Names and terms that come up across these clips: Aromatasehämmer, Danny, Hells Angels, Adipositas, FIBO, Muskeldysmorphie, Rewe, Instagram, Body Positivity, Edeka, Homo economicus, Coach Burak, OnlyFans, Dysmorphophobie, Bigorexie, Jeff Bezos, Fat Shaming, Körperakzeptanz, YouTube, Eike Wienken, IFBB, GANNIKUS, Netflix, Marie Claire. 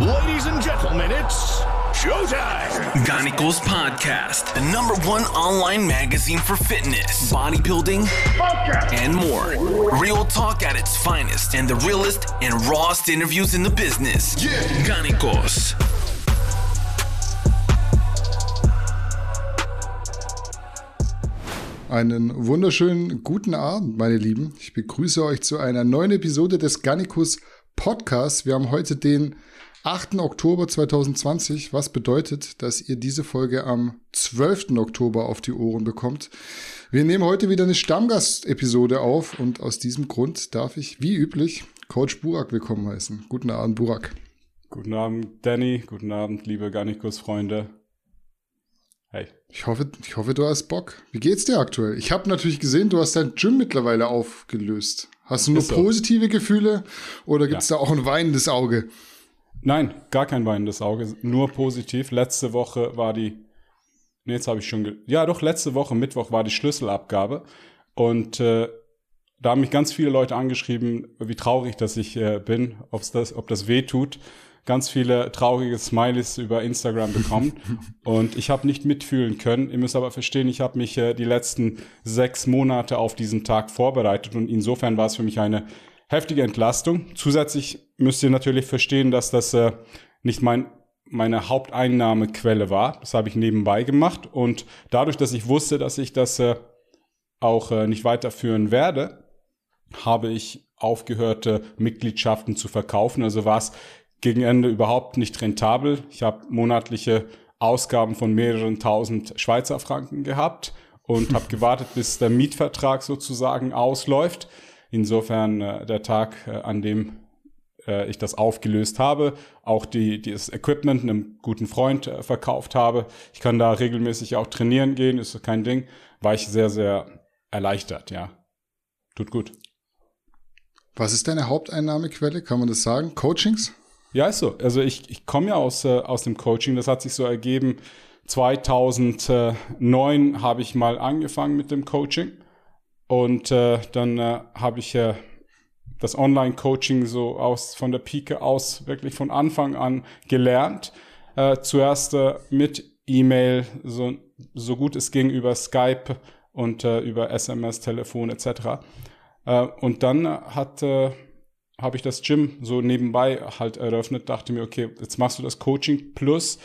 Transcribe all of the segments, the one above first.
Ladies and gentlemen, it's showtime! Gannikus Podcast, the #1 online magazine for fitness, bodybuilding, and more. Real talk at its finest and the realest and rawest interviews in the business. Yeah. Gannikus. Einen wunderschönen guten Abend, meine Lieben. Ich begrüße euch zu einer neuen Episode des Gannikus Podcasts. Wir haben heute den 8. Oktober 2020, was bedeutet, dass ihr diese Folge am 12. Oktober auf die Ohren bekommt. Wir nehmen heute wieder eine Stammgast-Episode auf und aus diesem Grund darf ich, wie üblich, Coach Burak willkommen heißen. Guten Abend, Burak. Guten Abend, Danny. Guten Abend, liebe Gannikus-Freunde. Hey. Ich hoffe, du hast Bock. Wie geht's dir aktuell? Ich habe natürlich gesehen, du hast dein Gym mittlerweile aufgelöst. Hast du nur positive Gefühle oder gibt's da auch ein weinendes Auge? Nein, gar kein weinendes Auge, nur positiv. Letzte Woche war die, letzte Woche Mittwoch war die Schlüsselabgabe und da haben mich ganz viele Leute angeschrieben, wie traurig, dass ich bin, ob das weh tut. Ganz viele traurige Smileys über Instagram bekommen und ich habe nicht mitfühlen können. Ihr müsst aber verstehen, ich habe mich die letzten 6 Monate auf diesen Tag vorbereitet und insofern war es für mich eine heftige Entlastung. Zusätzlich müsst ihr natürlich verstehen, dass das nicht meine Haupteinnahmequelle war. Das habe ich nebenbei gemacht. Und dadurch, dass ich wusste, dass ich das auch nicht weiterführen werde, habe ich aufgehört, Mitgliedschaften zu verkaufen. Also war es gegen Ende überhaupt nicht rentabel. Ich habe monatliche Ausgaben von mehreren tausend Schweizer Franken gehabt und habe gewartet, bis der Mietvertrag sozusagen ausläuft. Insofern der Tag, an dem ich das aufgelöst habe, auch das Equipment einem guten Freund verkauft habe. Ich kann da regelmäßig auch trainieren gehen, ist kein Ding. War ich sehr, sehr erleichtert, ja. Tut gut. Was ist deine Haupteinnahmequelle, kann man das sagen? Coachings? Ja, ist so. Also ich komme ja aus dem Coaching, das hat sich so ergeben. 2009 habe ich mal angefangen mit dem Coaching. Und dann habe ich das Online-Coaching so von der Pike aus wirklich von Anfang an gelernt. Zuerst mit E-Mail, so gut es ging, über Skype und über SMS, Telefon etc. Und dann habe ich das Gym so nebenbei halt eröffnet, dachte mir, okay, jetzt machst du das Coaching plus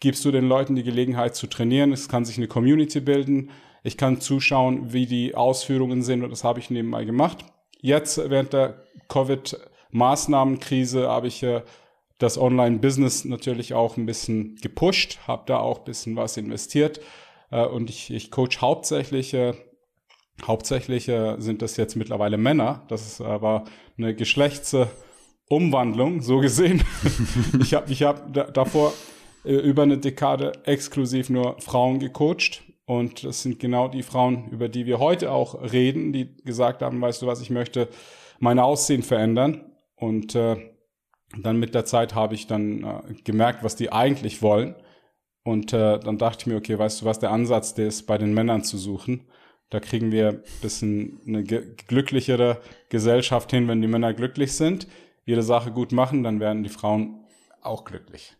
gibst du den Leuten die Gelegenheit zu trainieren, es kann sich eine Community bilden. Ich kann zuschauen, wie die Ausführungen sind und das habe ich nebenbei gemacht. Jetzt während der Covid-Maßnahmenkrise habe ich das Online-Business natürlich auch ein bisschen gepusht, habe da auch ein bisschen was investiert und ich coach hauptsächlich sind das jetzt mittlerweile Männer, das ist aber eine Geschlechtsumwandlung, so gesehen. Ich hab davor über eine Dekade exklusiv nur Frauen gecoacht. Und das sind genau die Frauen, über die wir heute auch reden, die gesagt haben, weißt du was, ich möchte mein Aussehen verändern. Und dann mit der Zeit habe ich dann gemerkt, was die eigentlich wollen. Und dann dachte ich mir, okay, weißt du was, der Ansatz, der ist bei den Männern zu suchen. Da kriegen wir ein bisschen eine glücklichere Gesellschaft hin, wenn die Männer glücklich sind, ihre Sache gut machen, dann werden die Frauen auch glücklich.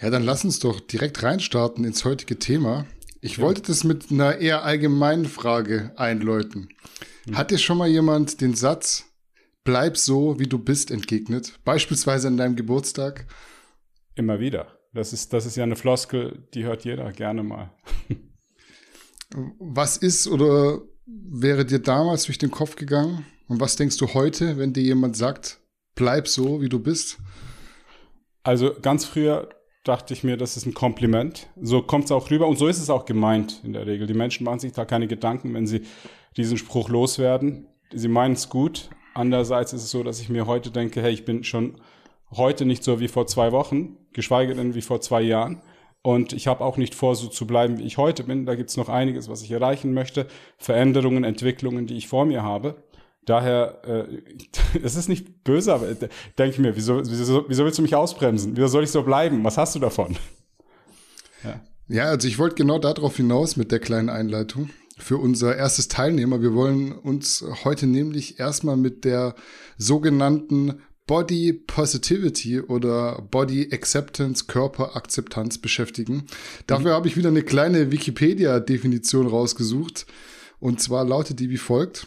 Ja, dann lass uns doch direkt reinstarten ins heutige Thema. Ich wollte das mit einer eher allgemeinen Frage einläuten. Hat dir schon mal jemand den Satz, bleib so, wie du bist, entgegnet? Beispielsweise an deinem Geburtstag? Immer wieder. Das ist ja eine Floskel, die hört jeder gerne mal. Was ist oder wäre dir damals durch den Kopf gegangen? Und was denkst du heute, wenn dir jemand sagt, bleib so, wie du bist? Also ganz früher dachte ich mir, das ist ein Kompliment. So kommt es auch rüber und so ist es auch gemeint in der Regel. Die Menschen machen sich da keine Gedanken, wenn sie diesen Spruch loswerden. Sie meinen es gut. Andererseits ist es so, dass ich mir heute denke, hey, ich bin schon heute nicht so wie vor 2 Wochen, geschweige denn wie vor 2 Jahren. Und ich habe auch nicht vor, so zu bleiben, wie ich heute bin. Da gibt es noch einiges, was ich erreichen möchte. Veränderungen, Entwicklungen, die ich vor mir habe. Daher, es ist nicht böse, aber denke ich mir, wieso willst du mich ausbremsen? Wieso soll ich so bleiben? Was hast du davon? Ja, also ich wollte genau darauf hinaus mit der kleinen Einleitung für unser erstes Teilnehmer. Wir wollen uns heute nämlich erstmal mit der sogenannten Body Positivity oder Body Acceptance, Körperakzeptanz beschäftigen. Dafür habe ich wieder eine kleine Wikipedia-Definition rausgesucht. Und zwar lautet die wie folgt: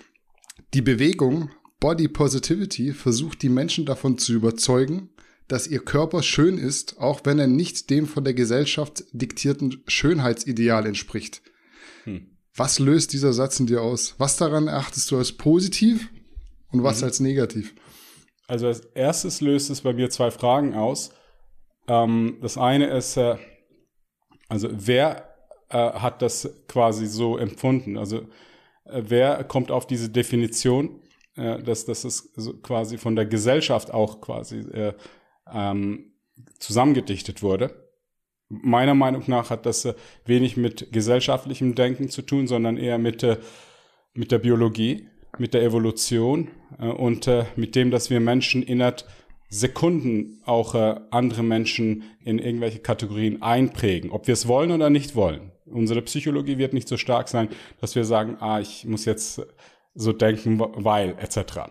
Die Bewegung Body Positivity versucht, die Menschen davon zu überzeugen, dass ihr Körper schön ist, auch wenn er nicht dem von der Gesellschaft diktierten Schönheitsideal entspricht. Was löst dieser Satz in dir aus? Was daran erachtest du als positiv und was als negativ? Also als erstes löst es bei mir zwei Fragen aus. Das eine ist, also wer hat das quasi so empfunden? Also wer kommt auf diese Definition, dass es so quasi von der Gesellschaft auch quasi zusammengedichtet wurde? Meiner Meinung nach hat das wenig mit gesellschaftlichem Denken zu tun, sondern eher mit der Biologie, mit der Evolution und mit dem, dass wir Menschen innerhalb Sekunden auch andere Menschen in irgendwelche Kategorien einprägen, ob wir es wollen oder nicht wollen. Unsere Psychologie wird nicht so stark sein, dass wir sagen, ich muss jetzt so denken, weil etc.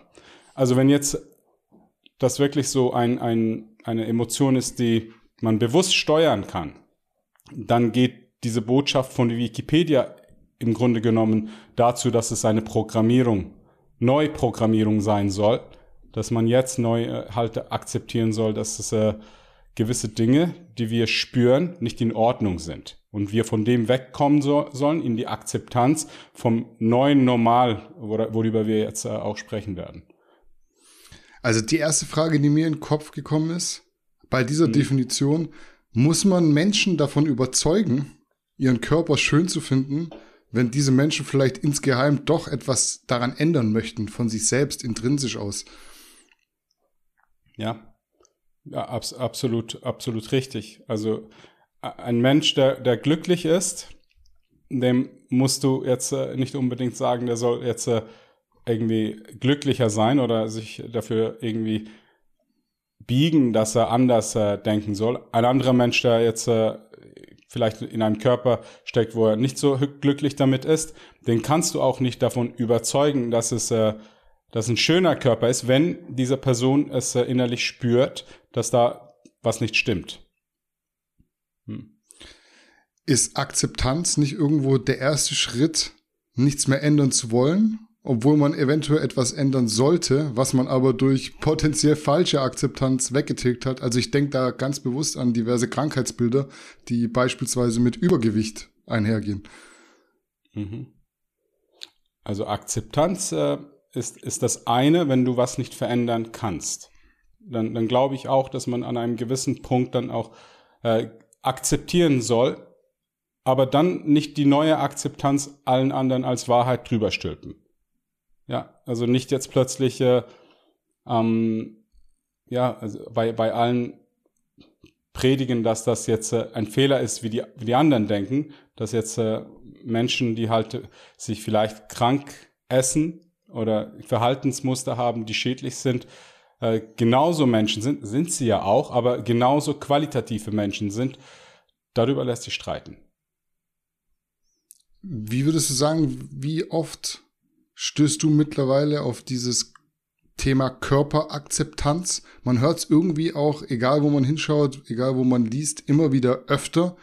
Also wenn jetzt das wirklich so eine Emotion ist, die man bewusst steuern kann, dann geht diese Botschaft von Wikipedia im Grunde genommen dazu, dass es eine Programmierung, Neuprogrammierung sein soll, dass man jetzt neu halt akzeptieren soll, dass es gewisse Dinge, die wir spüren, nicht in Ordnung sind. Und wir von dem wegkommen sollen in die Akzeptanz vom neuen Normal, worüber wir jetzt auch sprechen werden. Also die erste Frage, die mir in den Kopf gekommen ist, bei dieser Definition, muss man Menschen davon überzeugen, ihren Körper schön zu finden, wenn diese Menschen vielleicht insgeheim doch etwas daran ändern möchten, von sich selbst intrinsisch aus. Ja, absolut richtig. Also ein Mensch, der glücklich ist, dem musst du jetzt nicht unbedingt sagen, der soll jetzt irgendwie glücklicher sein oder sich dafür irgendwie biegen, dass er anders denken soll. Ein anderer Mensch, der jetzt vielleicht in einem Körper steckt, wo er nicht so glücklich damit ist, den kannst du auch nicht davon überzeugen, dass ein schöner Körper ist, wenn diese Person es innerlich spürt, dass da was nicht stimmt. Ist Akzeptanz nicht irgendwo der erste Schritt, nichts mehr ändern zu wollen, obwohl man eventuell etwas ändern sollte, was man aber durch potenziell falsche Akzeptanz weggetilgt hat? Also ich denke da ganz bewusst an diverse Krankheitsbilder, die beispielsweise mit Übergewicht einhergehen. Also Akzeptanz ist das eine, wenn du was nicht verändern kannst. Dann glaube ich auch, dass man an einem gewissen Punkt dann auch akzeptieren soll, aber dann nicht die neue Akzeptanz allen anderen als Wahrheit drüber stülpen. Ja, also nicht jetzt plötzlich, also bei allen predigen, dass das jetzt ein Fehler ist, wie die anderen denken, dass jetzt Menschen, die halt sich vielleicht krank essen oder Verhaltensmuster haben, die schädlich sind, genauso Menschen sind sie ja auch, aber genauso qualitative Menschen sind. Darüber lässt sich streiten. Wie würdest du sagen, wie oft stößt du mittlerweile auf dieses Thema Körperakzeptanz? Man hört es irgendwie auch, egal wo man hinschaut, egal wo man liest, immer wieder öfter.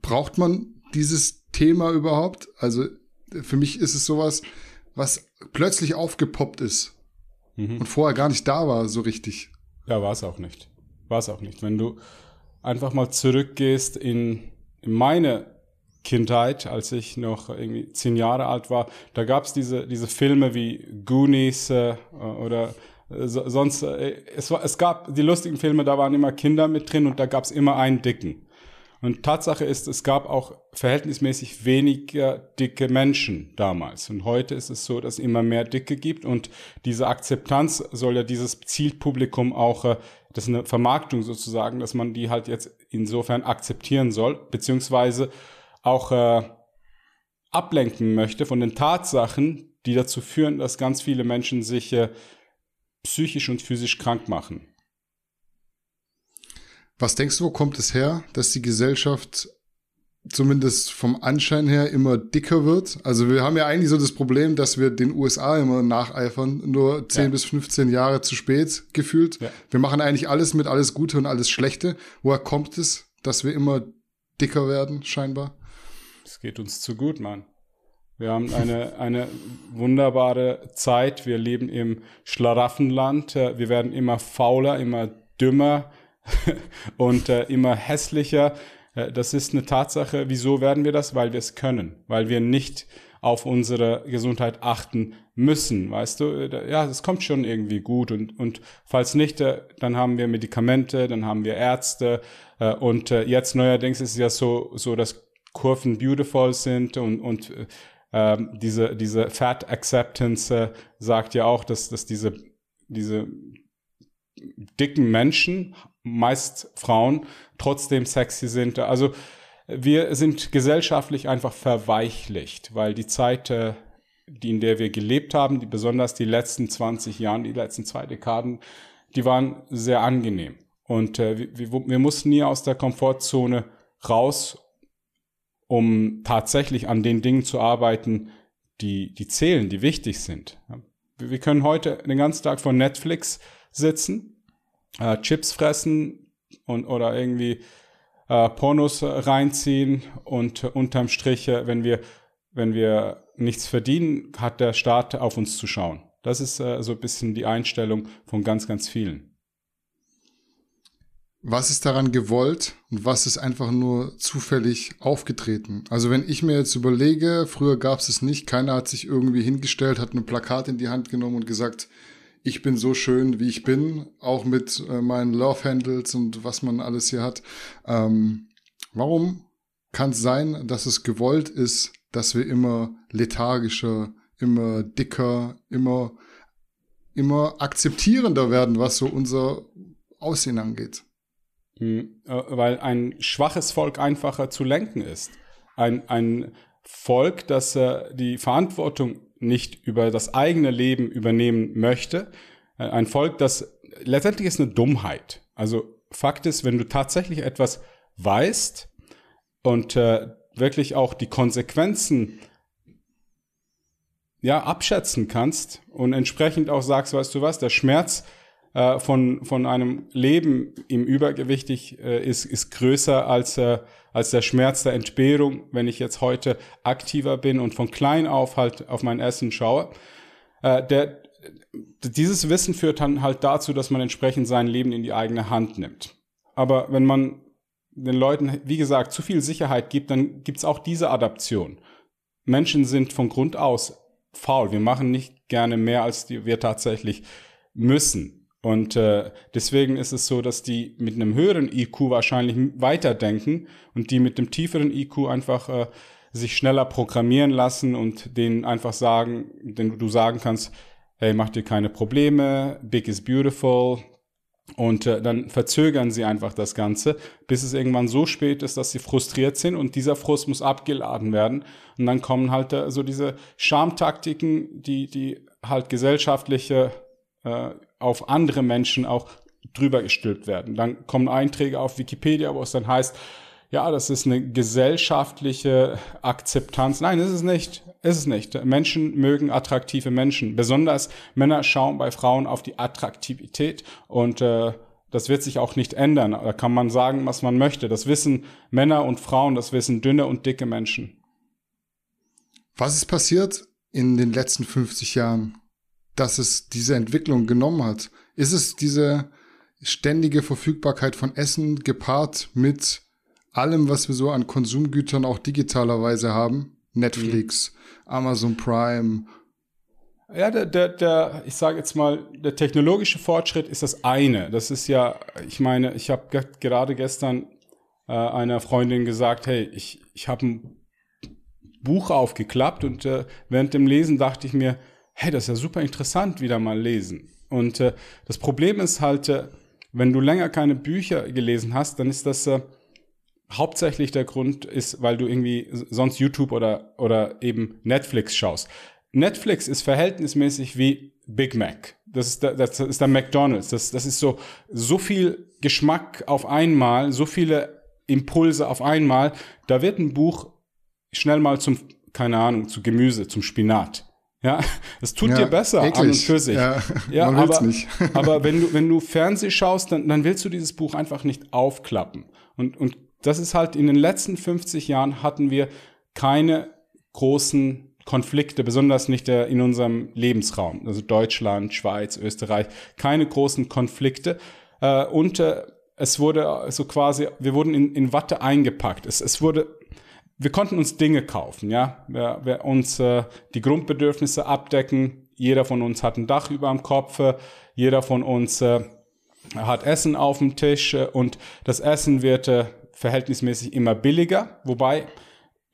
Braucht man dieses Thema überhaupt? Also für mich ist es sowas, was plötzlich aufgepoppt ist und vorher gar nicht da war so richtig. Ja, war es auch nicht. Wenn du einfach mal zurückgehst in meine Kindheit, als ich noch irgendwie 10 Jahre alt war, da gab es diese Filme wie Goonies oder sonst. Es gab die lustigen Filme, da waren immer Kinder mit drin und da gab es immer einen Dicken. Und Tatsache ist, es gab auch verhältnismäßig weniger dicke Menschen damals. Und heute ist es so, dass es immer mehr Dicke gibt. Und diese Akzeptanz soll ja dieses Zielpublikum auch, das ist eine Vermarktung sozusagen, dass man die halt jetzt insofern akzeptieren soll, beziehungsweise auch ablenken möchte von den Tatsachen, die dazu führen, dass ganz viele Menschen sich psychisch und physisch krank machen. Was denkst du, wo kommt es her, dass die Gesellschaft zumindest vom Anschein her immer dicker wird. Also wir haben ja eigentlich so das Problem, dass wir den USA immer nacheifern, nur 10 bis 15 Jahre zu spät gefühlt. Ja. Wir machen eigentlich alles mit alles Gute und alles Schlechte. Woher kommt es, dass wir immer dicker werden, scheinbar? Es geht uns zu gut, Mann. Wir haben eine wunderbare Zeit. Wir leben im Schlaraffenland. Wir werden immer fauler, immer dümmer und immer hässlicher. Das ist eine Tatsache. Wieso werden wir das? Weil wir es können. Weil wir nicht auf unsere Gesundheit achten müssen, weißt du? Ja, es kommt schon irgendwie gut. Und falls nicht, dann haben wir Medikamente, dann haben wir Ärzte. Und jetzt neuerdings ist es ja so, dass Kurven beautiful sind und diese Fat Acceptance sagt ja auch, dass diese dicken Menschen, meist Frauen, trotzdem sexy sind. Also wir sind gesellschaftlich einfach verweichlicht, weil die Zeit, in der wir gelebt haben, besonders die letzten 20 Jahre, die letzten 2 Dekaden, die waren sehr angenehm. Und wir mussten nie aus der Komfortzone raus, um tatsächlich an den Dingen zu arbeiten, die zählen, die wichtig sind. Wir können heute den ganzen Tag vor Netflix sitzen, Chips fressen oder irgendwie Pornos reinziehen und unterm Strich, wenn wir nichts verdienen, hat der Staat auf uns zu schauen. Das ist so ein bisschen die Einstellung von ganz, ganz vielen. Was ist daran gewollt und was ist einfach nur zufällig aufgetreten? Also wenn ich mir jetzt überlege, früher gab es es nicht, keiner hat sich irgendwie hingestellt, hat ein Plakat in die Hand genommen und gesagt, ich bin so schön, wie ich bin, auch mit meinen Love-Handles und was man alles hier hat. Warum kann es sein, dass es gewollt ist, dass wir immer lethargischer, immer dicker, immer akzeptierender werden, was so unser Aussehen angeht? Weil ein schwaches Volk einfacher zu lenken ist. Ein Volk, das die Verantwortung nicht über das eigene Leben übernehmen möchte. Ein Volk, das letztendlich ist eine Dummheit. Also Fakt ist, wenn du tatsächlich etwas weißt und wirklich auch die Konsequenzen abschätzen kannst und entsprechend auch sagst, weißt du was, der Schmerz von einem Leben im Übergewichtig ist größer als der Schmerz der Entbehrung, wenn ich jetzt heute aktiver bin und von klein auf halt auf mein Essen schaue. Dieses Wissen führt dann halt dazu, dass man entsprechend sein Leben in die eigene Hand nimmt. Aber wenn man den Leuten, wie gesagt, zu viel Sicherheit gibt, dann gibt's auch diese Adaption. Menschen sind von Grund aus faul. Wir machen nicht gerne mehr, als wir tatsächlich müssen. Und deswegen ist es so, dass die mit einem höheren IQ wahrscheinlich weiterdenken und die mit dem tieferen IQ einfach sich schneller programmieren lassen und denen einfach sagen, denen du sagen kannst, hey, mach dir keine Probleme, big is beautiful. Und dann verzögern sie einfach das Ganze, bis es irgendwann so spät ist, dass sie frustriert sind und dieser Frust muss abgeladen werden. Und dann kommen halt so diese Schamtaktiken, die halt gesellschaftliche auf andere Menschen auch drüber gestülpt werden. Dann kommen Einträge auf Wikipedia, wo es dann heißt, ja, das ist eine gesellschaftliche Akzeptanz. Nein, ist es nicht. Ist es nicht. Menschen mögen attraktive Menschen. Besonders Männer schauen bei Frauen auf die Attraktivität und das wird sich auch nicht ändern. Da kann man sagen, was man möchte. Das wissen Männer und Frauen, das wissen dünne und dicke Menschen. Was ist passiert in den letzten 50 Jahren? Dass es diese Entwicklung genommen hat. Ist es diese ständige Verfügbarkeit von Essen gepaart mit allem, was wir so an Konsumgütern auch digitalerweise haben? Netflix, Amazon Prime. Ja, ich sage jetzt mal, der technologische Fortschritt ist das eine. Das ist ja, ich meine, ich habe gerade gestern einer Freundin gesagt, hey, ich habe ein Buch aufgeklappt und während dem Lesen dachte ich mir, hey, das ist ja super interessant, wieder mal lesen. Und das Problem ist halt, wenn du länger keine Bücher gelesen hast, dann ist das hauptsächlich der Grund, ist, weil du irgendwie sonst YouTube oder eben Netflix schaust. Netflix ist verhältnismäßig wie Big Mac. Das ist der McDonald's. Das ist so viel Geschmack auf einmal, so viele Impulse auf einmal. Da wird ein Buch schnell mal zum, keine Ahnung, zu Gemüse, zum Spinat. Ja, es tut dir besser an und für sich. Ja, ja, man will's nicht. Aber wenn du Fernsehen schaust, dann willst du dieses Buch einfach nicht aufklappen. Und das ist halt, in den letzten 50 Jahren hatten wir keine großen Konflikte, besonders nicht in unserem Lebensraum, also Deutschland, Schweiz, Österreich, keine großen Konflikte. Es wurde so quasi, wir wurden in Watte eingepackt. Wir konnten uns Dinge kaufen, ja. Wir uns die Grundbedürfnisse abdecken. Jeder von uns hat ein Dach über dem Kopf. Jeder von uns hat Essen auf dem Tisch. Und das Essen wird verhältnismäßig immer billiger. Wobei,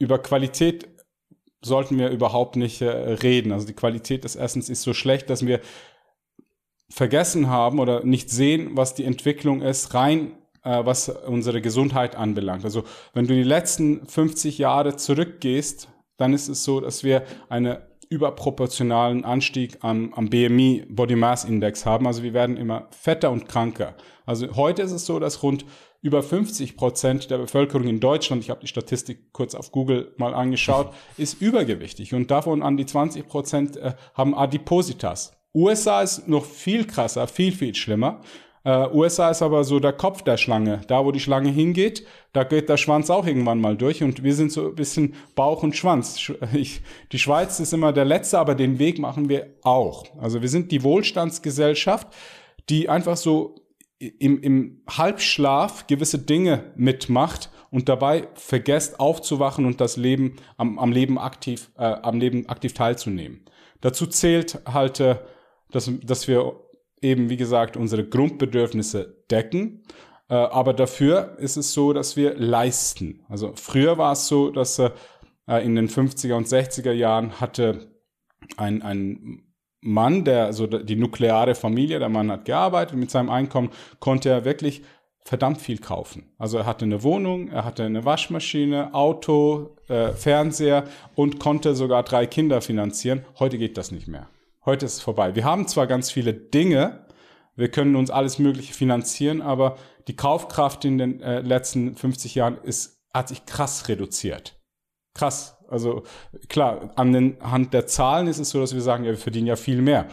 über Qualität sollten wir überhaupt nicht reden. Also die Qualität des Essens ist so schlecht, dass wir vergessen haben oder nicht sehen, was die Entwicklung ist, rein was unsere Gesundheit anbelangt. Also wenn du die letzten 50 Jahre zurückgehst, dann ist es so, dass wir einen überproportionalen Anstieg am BMI, Body Mass Index, haben. Also wir werden immer fetter und kranker. Also heute ist es so, dass rund über 50% der Bevölkerung in Deutschland, ich habe die Statistik kurz auf Google mal angeschaut, ist übergewichtig. Und davon an die 20% haben Adipositas. USA ist noch viel krasser, viel, viel schlimmer. USA ist aber so der Kopf der Schlange. Da, wo die Schlange hingeht, da geht der Schwanz auch irgendwann mal durch. Und wir sind so ein bisschen Bauch und Schwanz. Die Schweiz ist immer der Letzte, aber den Weg machen wir auch. Also wir sind die Wohlstandsgesellschaft, die einfach so im Halbschlaf gewisse Dinge mitmacht und dabei vergesst, aufzuwachen und das Leben am Leben aktiv teilzunehmen. Dazu zählt halt, dass wir eben, wie gesagt, unsere Grundbedürfnisse decken. Aber dafür ist es so, dass wir leisten. Also früher war es so, dass in den 50er und 60er Jahren hatte ein Mann, also die nukleare Familie, der Mann hat gearbeitet, mit seinem Einkommen konnte er wirklich verdammt viel kaufen. Also er hatte eine Wohnung, er hatte eine Waschmaschine, Auto, Fernseher und konnte sogar 3 Kinder finanzieren. Heute geht das nicht mehr. Heute ist es vorbei. Wir haben zwar ganz viele Dinge, wir können uns alles Mögliche finanzieren, aber die Kaufkraft in den letzten 50 Jahren hat sich krass reduziert. Krass. Also klar, anhand der Zahlen ist es so, dass wir sagen, ja, wir verdienen ja viel mehr.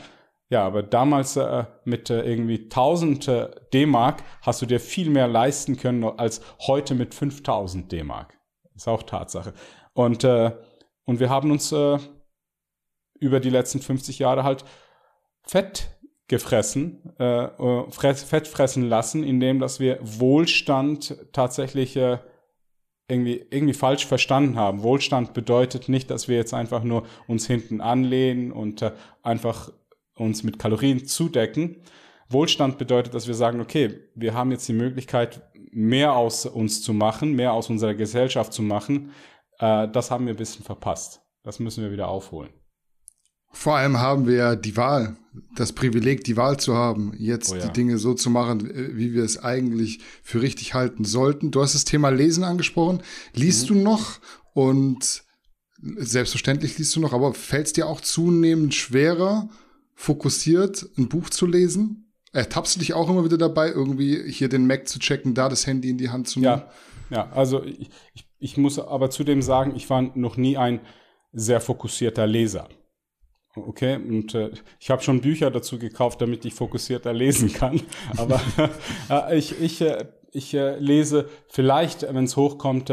Ja, aber damals mit irgendwie 1000 D-Mark hast du dir viel mehr leisten können als heute mit 5000 D-Mark. Ist auch Tatsache. Und wir haben uns über die letzten 50 Jahre halt Fett fressen lassen, indem dass wir Wohlstand tatsächlich irgendwie falsch verstanden haben. Wohlstand bedeutet nicht, dass wir jetzt einfach nur uns hinten anlehnen und einfach uns mit Kalorien zudecken. Wohlstand bedeutet, dass wir sagen, okay, wir haben jetzt die Möglichkeit, mehr aus uns zu machen, mehr aus unserer Gesellschaft zu machen. Das haben wir ein bisschen verpasst. Das müssen wir wieder aufholen. Vor allem haben wir die Wahl, das Privileg, die Wahl zu haben, jetzt die Dinge so zu machen, wie wir es eigentlich für richtig halten sollten. Du hast das Thema Lesen angesprochen. Liest du noch? Und selbstverständlich liest du noch, aber fällt es dir auch zunehmend schwerer, fokussiert ein Buch zu lesen? Ertappst du dich auch immer wieder dabei, irgendwie hier den Mac zu checken, da das Handy in die Hand zu nehmen? Ja, also ich muss aber zudem sagen, ich war noch nie ein sehr fokussierter Leser. Okay, und ich habe schon Bücher dazu gekauft, damit ich fokussierter lesen kann. Aber ich lese vielleicht, wenn es hochkommt,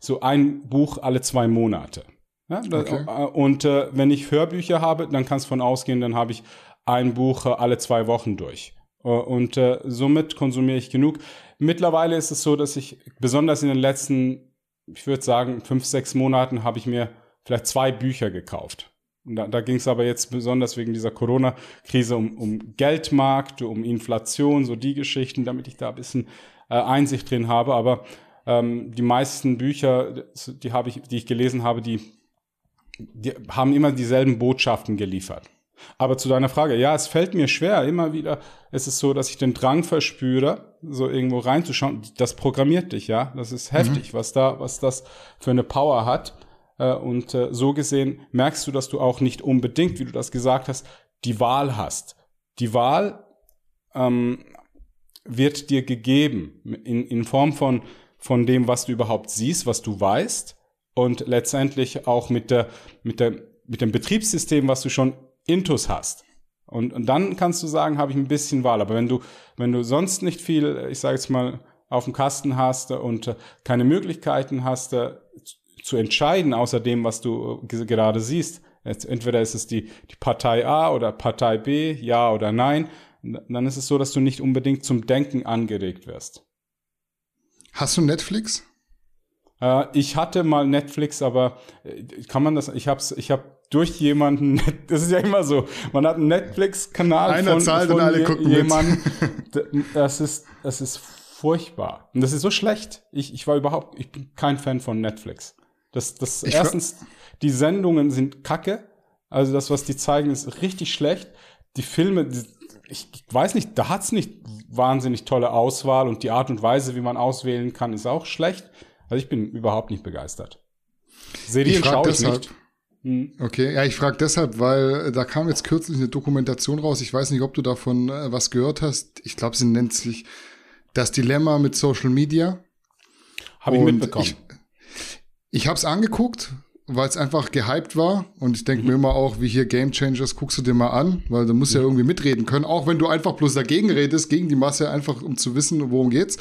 so ein Buch alle 2 Monate. Ja? Okay. Und wenn ich Hörbücher habe, dann kannst du davon ausgehen, dann habe ich ein Buch alle 2 Wochen durch. Und somit konsumiere ich genug. Mittlerweile ist es so, dass ich besonders in den letzten, ich würde sagen, 5, 6 Monaten habe ich mir vielleicht 2 Bücher gekauft. Da ging es aber jetzt besonders wegen dieser Corona-Krise um Geldmarkt, um Inflation, so die Geschichten, damit ich da ein bisschen Einsicht drin habe. Aber die meisten Bücher, die ich gelesen habe, die haben immer dieselben Botschaften geliefert. Aber zu deiner Frage, ja, es fällt mir schwer, immer wieder. Es ist so, dass ich den Drang verspüre, so irgendwo reinzuschauen. Das programmiert dich, ja. Das ist heftig, was das für eine Power hat. Und so gesehen merkst du, dass du auch nicht unbedingt, wie du das gesagt hast. Die Wahl wird dir gegeben in Form von von dem, was du überhaupt siehst, was du weißt und letztendlich auch mit dem Betriebssystem, was du schon intus hast. Und dann kannst du sagen, habe ich ein bisschen Wahl. Aber wenn du sonst nicht viel, ich sage jetzt mal, auf dem Kasten hast und keine Möglichkeiten hast, zu entscheiden, außer dem, was du gerade siehst, entweder ist es die Partei A oder Partei B, ja oder nein, dann ist es so, dass du nicht unbedingt zum Denken angeregt wirst. Hast du Netflix? Ich hatte mal Netflix, aber kann man das, ich habe durch jemanden, das ist ja immer so, man hat einen Netflix-Kanal einer zahlt und alle gucken jemanden, mit. Das ist furchtbar. Und das ist so schlecht. Ich bin kein Fan von Netflix. Erstens, die Sendungen sind kacke. Also das, was die zeigen, ist richtig schlecht. Die Filme, ich weiß nicht, da hat's nicht wahnsinnig tolle Auswahl und die Art und Weise, wie man auswählen kann, ist auch schlecht. Also ich bin überhaupt nicht begeistert. Serien schaue ich nicht. Okay, ja, ich frage deshalb, weil da kam jetzt kürzlich eine Dokumentation raus. Ich weiß nicht, ob du davon was gehört hast. Ich glaube, sie nennt sich Das Dilemma mit Social Media. Habe ich mitbekommen. Ich habe es angeguckt, weil es einfach gehypt war. Und ich denke mir immer auch, wie hier Game Changers, guckst du dir mal an, weil du musst ja irgendwie mitreden können, auch wenn du einfach bloß dagegen redest, gegen die Masse, einfach um zu wissen, worum geht's.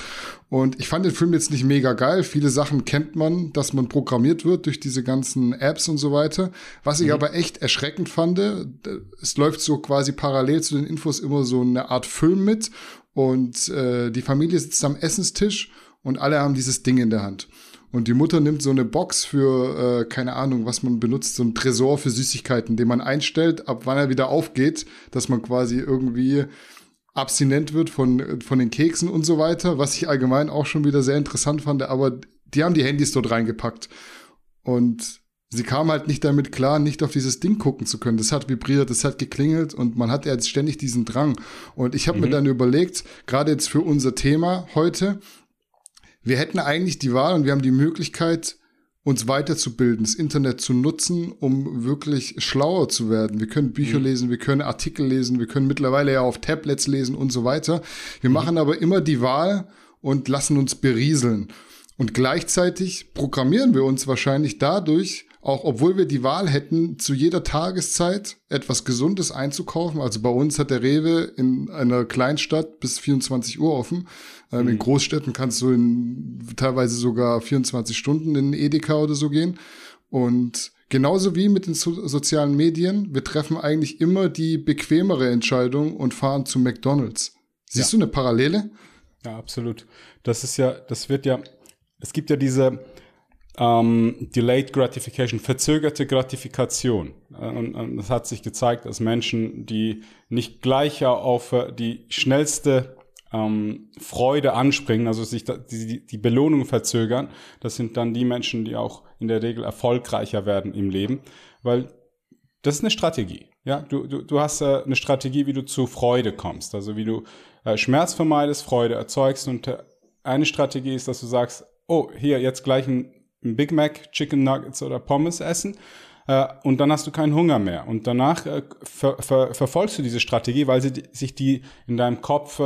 Und ich fand den Film jetzt nicht mega geil. Viele Sachen kennt man, dass man programmiert wird durch diese ganzen Apps und so weiter. Was ich aber echt erschreckend fand, es läuft so quasi parallel zu den Infos immer so eine Art Film mit. Und die Familie sitzt am Essenstisch und alle haben dieses Ding in der Hand. Und die Mutter nimmt so eine Box für, keine Ahnung, was man benutzt, so ein Tresor für Süßigkeiten, den man einstellt, ab wann er wieder aufgeht, dass man quasi irgendwie abstinent wird von den Keksen und so weiter, was ich allgemein auch schon wieder sehr interessant fand, aber die haben die Handys dort reingepackt. Und sie kam halt nicht damit klar, nicht auf dieses Ding gucken zu können. Das hat vibriert, das hat geklingelt und man hat jetzt ständig diesen Drang. Und ich habe mir dann überlegt, gerade jetzt für unser Thema heute, wir hätten eigentlich die Wahl und wir haben die Möglichkeit, uns weiterzubilden, das Internet zu nutzen, um wirklich schlauer zu werden. Wir können Bücher lesen, wir können Artikel lesen, wir können mittlerweile ja auf Tablets lesen und so weiter. Wir machen aber immer die Wahl und lassen uns berieseln. Und gleichzeitig programmieren wir uns wahrscheinlich dadurch, auch obwohl wir die Wahl hätten, zu jeder Tageszeit etwas Gesundes einzukaufen. Also bei uns hat der Rewe in einer Kleinstadt bis 24 Uhr offen. In Großstädten kannst du teilweise sogar 24 Stunden in Edeka oder so gehen. Und genauso wie mit den sozialen Medien, wir treffen eigentlich immer die bequemere Entscheidung und fahren zu McDonald's. Siehst du eine Parallele? Ja, absolut. Es gibt ja diese Delayed Gratification, verzögerte Gratifikation. Und das hat sich gezeigt, dass Menschen, die nicht gleich auf die schnellste Freude anspringen, also sich die Belohnung verzögern, das sind dann die Menschen, die auch in der Regel erfolgreicher werden im Leben, weil das ist eine Strategie. Ja, du hast eine Strategie, wie du zu Freude kommst, also wie du Schmerz vermeidest, Freude erzeugst, und eine Strategie ist, dass du sagst, oh, hier jetzt gleich ein Big Mac, Chicken Nuggets oder Pommes essen, und dann hast du keinen Hunger mehr. Und danach verfolgst du diese Strategie, weil sich die in deinem Kopf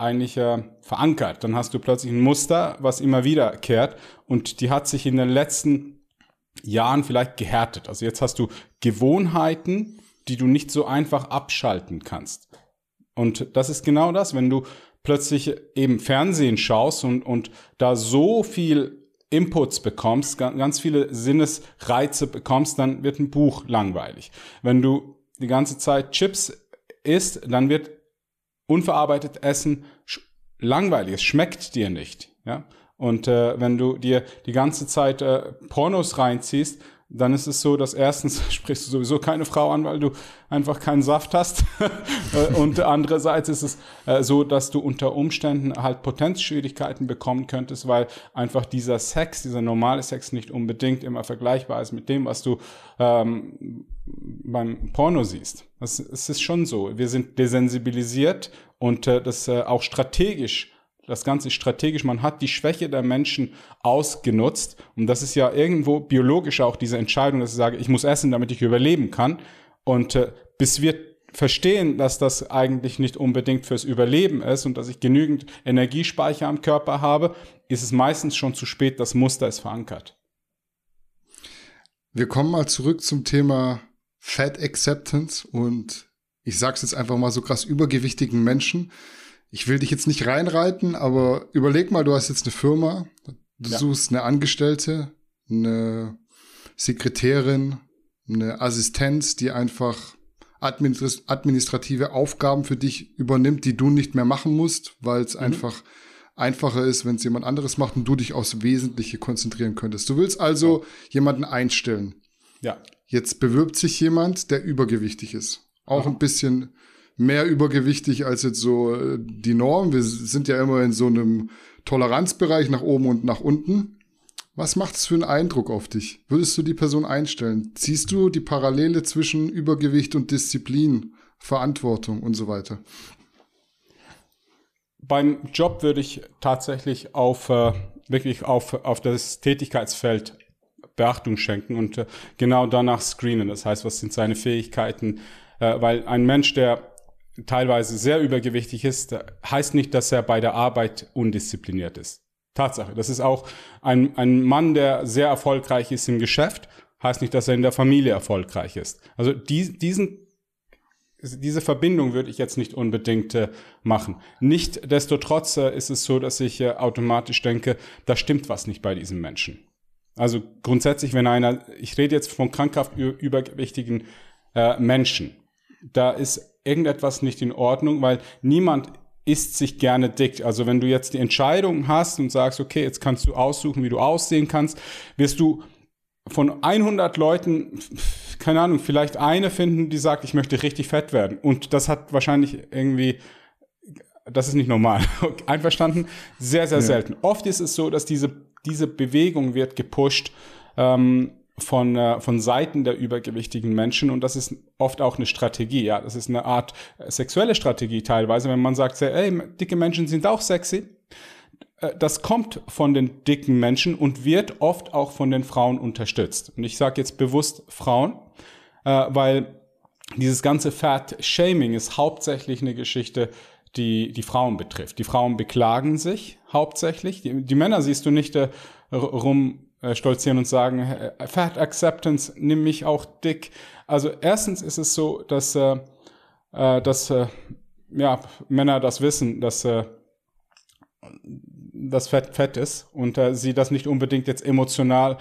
eigentlich verankert. Dann hast du plötzlich ein Muster, was immer wiederkehrt, und die hat sich in den letzten Jahren vielleicht gehärtet. Also jetzt hast du Gewohnheiten, die du nicht so einfach abschalten kannst. Und das ist genau das, wenn du plötzlich eben Fernsehen schaust und da so viel Inputs bekommst, ganz viele Sinnesreize bekommst, dann wird ein Buch langweilig. Wenn du die ganze Zeit Chips isst, dann wird unverarbeitet Essen langweilig. Es schmeckt dir nicht. Ja? Und wenn du dir die ganze Zeit Pornos reinziehst, dann ist es so, dass erstens sprichst du sowieso keine Frau an, weil du einfach keinen Saft hast. Und andererseits ist es so, dass du unter Umständen halt Potenzschwierigkeiten bekommen könntest, weil einfach dieser Sex, dieser normale Sex nicht unbedingt immer vergleichbar ist mit dem, was du beim Porno siehst. Es ist schon so. Wir sind desensibilisiert und das auch strategisch. Das Ganze ist strategisch. Man hat die Schwäche der Menschen ausgenutzt. Und das ist ja irgendwo biologisch auch diese Entscheidung, dass ich sage, ich muss essen, damit ich überleben kann. Und bis wir verstehen, dass das eigentlich nicht unbedingt fürs Überleben ist und dass ich genügend Energiespeicher am Körper habe, ist es meistens schon zu spät, das Muster ist verankert. Wir kommen mal zurück zum Thema Fat Acceptance und ich sag's jetzt einfach mal so krass übergewichtigen Menschen. Ich will dich jetzt nicht reinreiten, aber überleg mal, du hast jetzt eine Firma, du suchst eine Angestellte, eine Sekretärin, eine Assistenz, die einfach administrative Aufgaben für dich übernimmt, die du nicht mehr machen musst, weil es einfach einfacher ist, wenn es jemand anderes macht und du dich aufs Wesentliche konzentrieren könntest. Du willst also jemanden einstellen. Ja. Jetzt bewirbt sich jemand, der übergewichtig ist. Auch ein bisschen mehr übergewichtig als jetzt so die Norm. Wir sind ja immer in so einem Toleranzbereich nach oben und nach unten. Was macht es für einen Eindruck auf dich? Würdest du die Person einstellen? Ziehst du die Parallele zwischen Übergewicht und Disziplin, Verantwortung und so weiter? Beim Job würde ich tatsächlich auf das Tätigkeitsfeld Beachtung schenken und genau danach screenen. Das heißt, was sind seine Fähigkeiten? Weil ein Mensch, der teilweise sehr übergewichtig ist, heißt nicht, dass er bei der Arbeit undiszipliniert ist. Tatsache. Das ist auch ein Mann, der sehr erfolgreich ist im Geschäft, heißt nicht, dass er in der Familie erfolgreich ist. Also diese Verbindung würde ich jetzt nicht unbedingt machen. Nichtsdestotrotz ist es so, dass ich automatisch denke, da stimmt was nicht bei diesem Menschen. Also grundsätzlich, wenn einer, ich rede jetzt von krankhaft übergewichtigen Menschen, da ist irgendetwas nicht in Ordnung, weil niemand isst sich gerne dick. Also wenn du jetzt die Entscheidung hast und sagst, okay, jetzt kannst du aussuchen, wie du aussehen kannst, wirst du von 100 Leuten, keine Ahnung, vielleicht eine finden, die sagt, ich möchte richtig fett werden. Und das hat wahrscheinlich irgendwie, das ist nicht normal. Einverstanden? Sehr, sehr selten. Oft ist es so, dass diese Bewegung wird gepusht von Seiten der übergewichtigen Menschen und das ist oft auch eine Strategie, ja, das ist eine Art sexuelle Strategie teilweise, wenn man sagt, ey, dicke Menschen sind auch sexy, das kommt von den dicken Menschen und wird oft auch von den Frauen unterstützt. Und ich sage jetzt bewusst Frauen, weil dieses ganze Fat-Shaming ist hauptsächlich eine Geschichte, die Frauen betrifft. Die Frauen beklagen sich hauptsächlich, die Männer siehst du nicht rum stolzieren und sagen, Fat Acceptance, nimm mich auch dick. Also erstens ist es so, dass Männer das wissen, dass das Fett ist und sie das nicht unbedingt jetzt emotional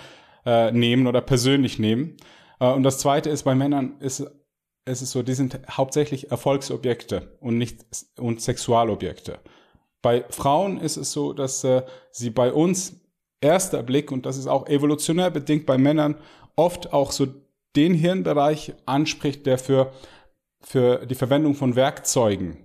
nehmen oder persönlich nehmen. Und das Zweite ist, bei Männern ist es so, die sind hauptsächlich Erfolgsobjekte und Sexualobjekte. Bei Frauen ist es so, dass sie bei uns erster Blick, und das ist auch evolutionär bedingt bei Männern, oft auch so den Hirnbereich anspricht, der für die Verwendung von Werkzeugen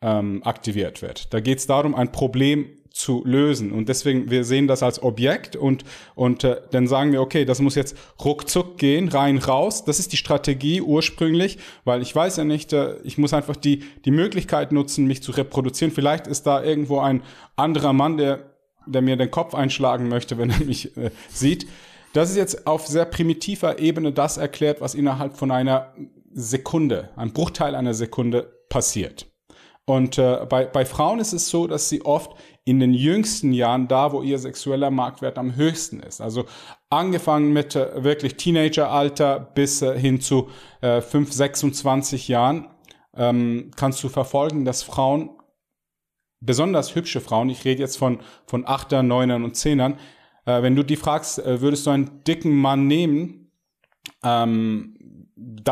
aktiviert wird. Da geht es darum, ein Problem zu lösen. Und deswegen, wir sehen das als Objekt und dann sagen wir, okay, das muss jetzt ruckzuck gehen, rein, raus. Das ist die Strategie ursprünglich, weil ich weiß ja nicht, ich muss einfach die Möglichkeit nutzen, mich zu reproduzieren. Vielleicht ist da irgendwo ein anderer Mann, der mir den Kopf einschlagen möchte, wenn er mich sieht. Das ist jetzt auf sehr primitiver Ebene das erklärt, was innerhalb von einer Sekunde, einem Bruchteil einer Sekunde passiert. Und bei Frauen ist es so, dass sie oft in den jüngsten Jahren da, wo ihr sexueller Marktwert am höchsten ist. Also angefangen mit wirklich Teenageralter bis hin zu 5, 26 Jahren kannst du verfolgen, dass Frauen, besonders hübsche Frauen, ich rede jetzt von 8ern, 9ern und 10ern, wenn du die fragst, würdest du einen dicken Mann nehmen, da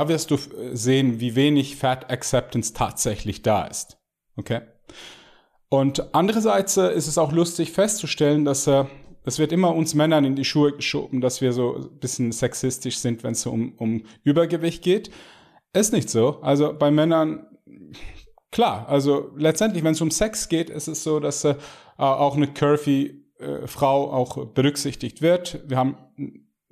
wirst du sehen, wie wenig Fat Acceptance tatsächlich da ist. Okay? Und andererseits ist es auch lustig festzustellen, dass es wird immer uns Männern in die Schuhe geschoben, dass wir so ein bisschen sexistisch sind, wenn es um Übergewicht geht. Ist nicht so. Also bei Männern... Klar, also letztendlich, wenn es um Sex geht, ist es so, dass auch eine curvy Frau auch berücksichtigt wird. Wir haben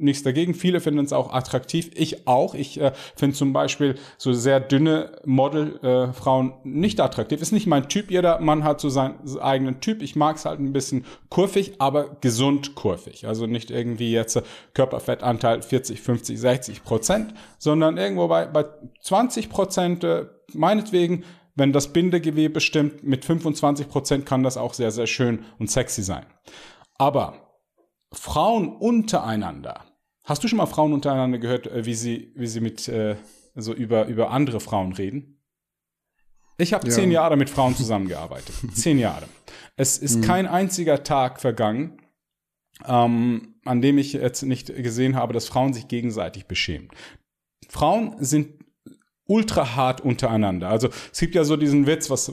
nichts dagegen. Viele finden es auch attraktiv. Ich auch. Ich finde zum Beispiel so sehr dünne Modelfrauen nicht attraktiv. Ist nicht mein Typ. Jeder Mann hat so seinen eigenen Typ. Ich mag es halt ein bisschen kurvig, aber gesund kurvig. Also nicht irgendwie jetzt Körperfettanteil 40, 50, 60%, sondern irgendwo bei 20%, meinetwegen, wenn das Bindegewebe stimmt, mit 25% kann das auch sehr, sehr schön und sexy sein. Aber Frauen untereinander, hast du schon mal Frauen untereinander gehört, wie sie mit so über andere Frauen reden? Ich habe 10 Jahre mit Frauen zusammengearbeitet. 10 Jahre. Es ist kein einziger Tag vergangen, an dem ich jetzt nicht gesehen habe, dass Frauen sich gegenseitig beschämen. Frauen sind ultra hart untereinander. Also es gibt ja so diesen Witz, was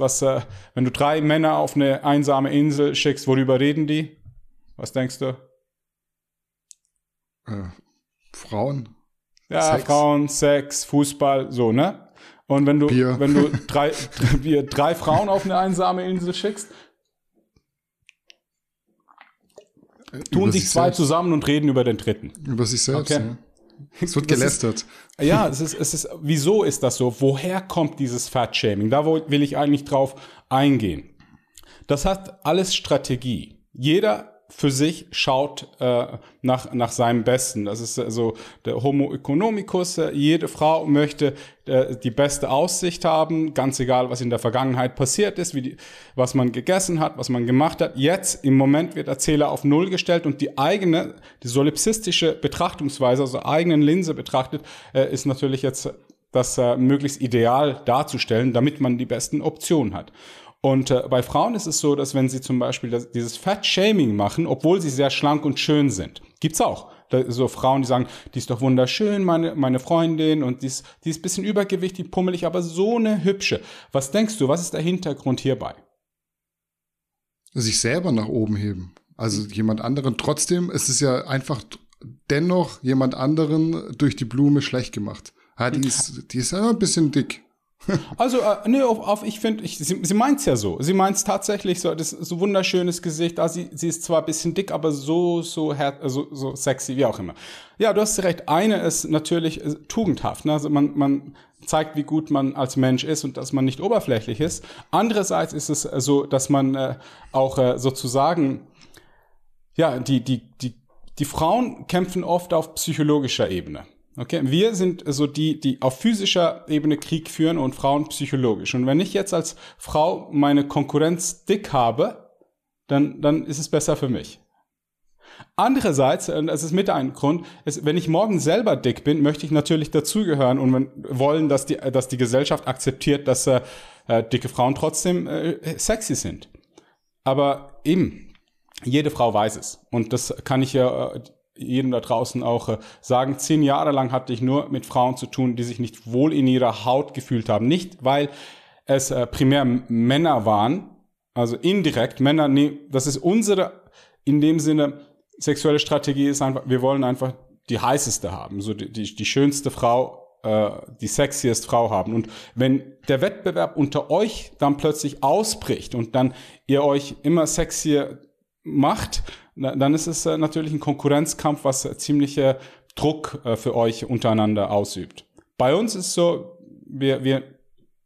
wenn du 3 Männer auf eine einsame Insel schickst, worüber reden die? Was denkst du? Frauen. Ja, Sex. Frauen, Sex, Fußball, so, ne? Und wenn du drei Frauen auf eine einsame Insel schickst, tun sich zwei zusammen und reden über den dritten. Über sich selbst, okay. Ja. Es wird gelästert. Wieso ist das so? Woher kommt dieses Fatshaming? Da will ich eigentlich drauf eingehen. Das hat alles Strategie. Jeder für sich schaut nach seinem Besten. Das ist so der Homo economicus. Jede Frau möchte die beste Aussicht haben, ganz egal, was in der Vergangenheit passiert ist, was man gegessen hat, was man gemacht hat. Jetzt, im Moment, wird der Zähler auf 0 gestellt und die solipsistische Betrachtungsweise, also eigenen Linse betrachtet, ist natürlich jetzt das möglichst ideal darzustellen, damit man die besten Optionen hat. Und bei Frauen ist es so, dass wenn sie zum Beispiel dieses Fat-Shaming machen, obwohl sie sehr schlank und schön sind, gibt's auch so Frauen, die sagen, die ist doch wunderschön, meine Freundin, und die ist ein bisschen übergewichtig, pummelig, aber so eine hübsche. Was denkst du, was ist der Hintergrund hierbei? Sich selber nach oben heben. Also jemand anderen. Trotzdem ist es ja einfach dennoch jemand anderen durch die Blume schlecht gemacht. Ja, die ist ja ein bisschen dick. Also, sie meint es ja so. Sie meint es tatsächlich so, das ist so ein wunderschönes Gesicht. Ah, sie ist zwar ein bisschen dick, aber so sexy, wie auch immer. Ja, du hast recht. Eine ist natürlich tugendhaft. Ne? Also man zeigt, wie gut man als Mensch ist und dass man nicht oberflächlich ist. Andererseits ist es so, dass man auch sozusagen, ja, die Frauen kämpfen oft auf psychologischer Ebene. Okay, wir sind so die auf physischer Ebene Krieg führen und Frauen psychologisch. Und wenn ich jetzt als Frau meine Konkurrenz dick habe, dann ist es besser für mich. Andererseits, und das ist mit ein Grund, wenn ich morgen selber dick bin, möchte ich natürlich dazugehören und wollen, dass die Gesellschaft akzeptiert, dass dicke Frauen trotzdem sexy sind. Aber eben, jede Frau weiß es. Und das kann ich ja jedem da draußen auch sagen, 10 Jahre lang hatte ich nur mit Frauen zu tun, die sich nicht wohl in ihrer Haut gefühlt haben. Nicht, weil es primär Männer waren, also indirekt Männer, nee, das ist unsere, in dem Sinne, sexuelle Strategie ist einfach, wir wollen einfach die heißeste haben, so die schönste Frau, die sexiest Frau haben. Und wenn der Wettbewerb unter euch dann plötzlich ausbricht und dann ihr euch immer sexier macht, dann ist es natürlich ein Konkurrenzkampf, was ziemlicher Druck für euch untereinander ausübt. Bei uns ist es so, wir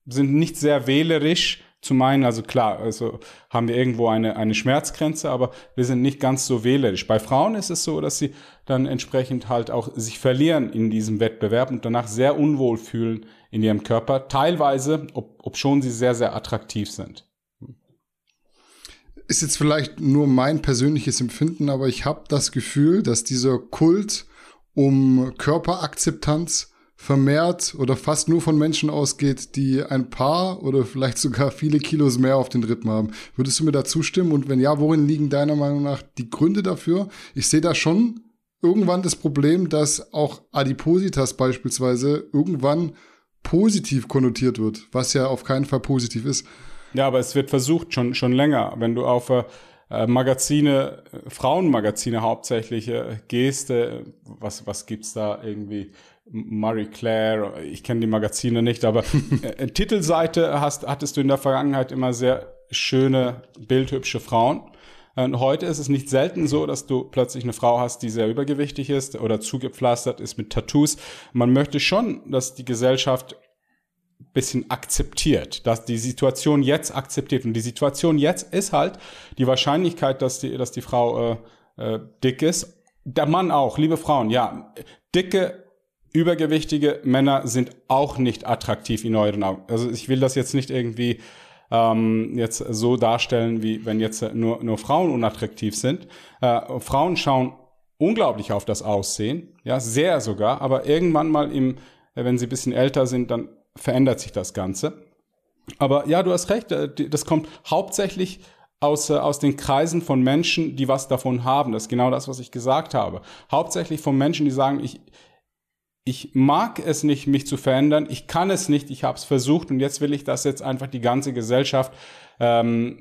sind nicht sehr wählerisch zu meinen, also klar, also haben wir irgendwo eine Schmerzgrenze, aber wir sind nicht ganz so wählerisch. Bei Frauen ist es so, dass sie dann entsprechend halt auch sich verlieren in diesem Wettbewerb und danach sehr unwohl fühlen in ihrem Körper, teilweise, obschon sie sehr, sehr attraktiv sind. Ist jetzt vielleicht nur mein persönliches Empfinden, aber ich habe das Gefühl, dass dieser Kult um Körperakzeptanz vermehrt oder fast nur von Menschen ausgeht, die ein paar oder vielleicht sogar viele Kilos mehr auf den Rippen haben. Würdest du mir da zustimmen? Und wenn ja, worin liegen deiner Meinung nach die Gründe dafür? Ich sehe da schon irgendwann das Problem, dass auch Adipositas beispielsweise irgendwann positiv konnotiert wird, was ja auf keinen Fall positiv ist. Ja, aber es wird versucht, schon länger. Wenn du auf Magazine, Frauenmagazine hauptsächlich gehst, was gibt's da irgendwie? Marie Claire, ich kenne die Magazine nicht, aber Titelseite hattest du in der Vergangenheit immer sehr schöne, bildhübsche Frauen. Und heute ist es nicht selten so, dass du plötzlich eine Frau hast, die sehr übergewichtig ist oder zugepflastert ist mit Tattoos. Man möchte schon, dass die Gesellschaft bisschen akzeptiert, dass die Situation jetzt akzeptiert. Und die Situation jetzt ist halt die Wahrscheinlichkeit, dass die Frau dick ist. Der Mann auch, liebe Frauen, ja, dicke übergewichtige Männer sind auch nicht attraktiv in euren Augen. Also ich will das jetzt nicht irgendwie jetzt so darstellen, wie wenn jetzt nur Frauen unattraktiv sind. Frauen schauen unglaublich auf das Aussehen, ja, sehr sogar, aber irgendwann mal, wenn sie ein bisschen älter sind, dann verändert sich das Ganze. Aber ja, du hast recht, das kommt hauptsächlich aus den Kreisen von Menschen, die was davon haben. Das ist genau das, was ich gesagt habe. Hauptsächlich von Menschen, die sagen, ich mag es nicht, mich zu verändern, ich kann es nicht, ich habe es versucht und jetzt will ich, dass jetzt einfach die ganze Gesellschaft sein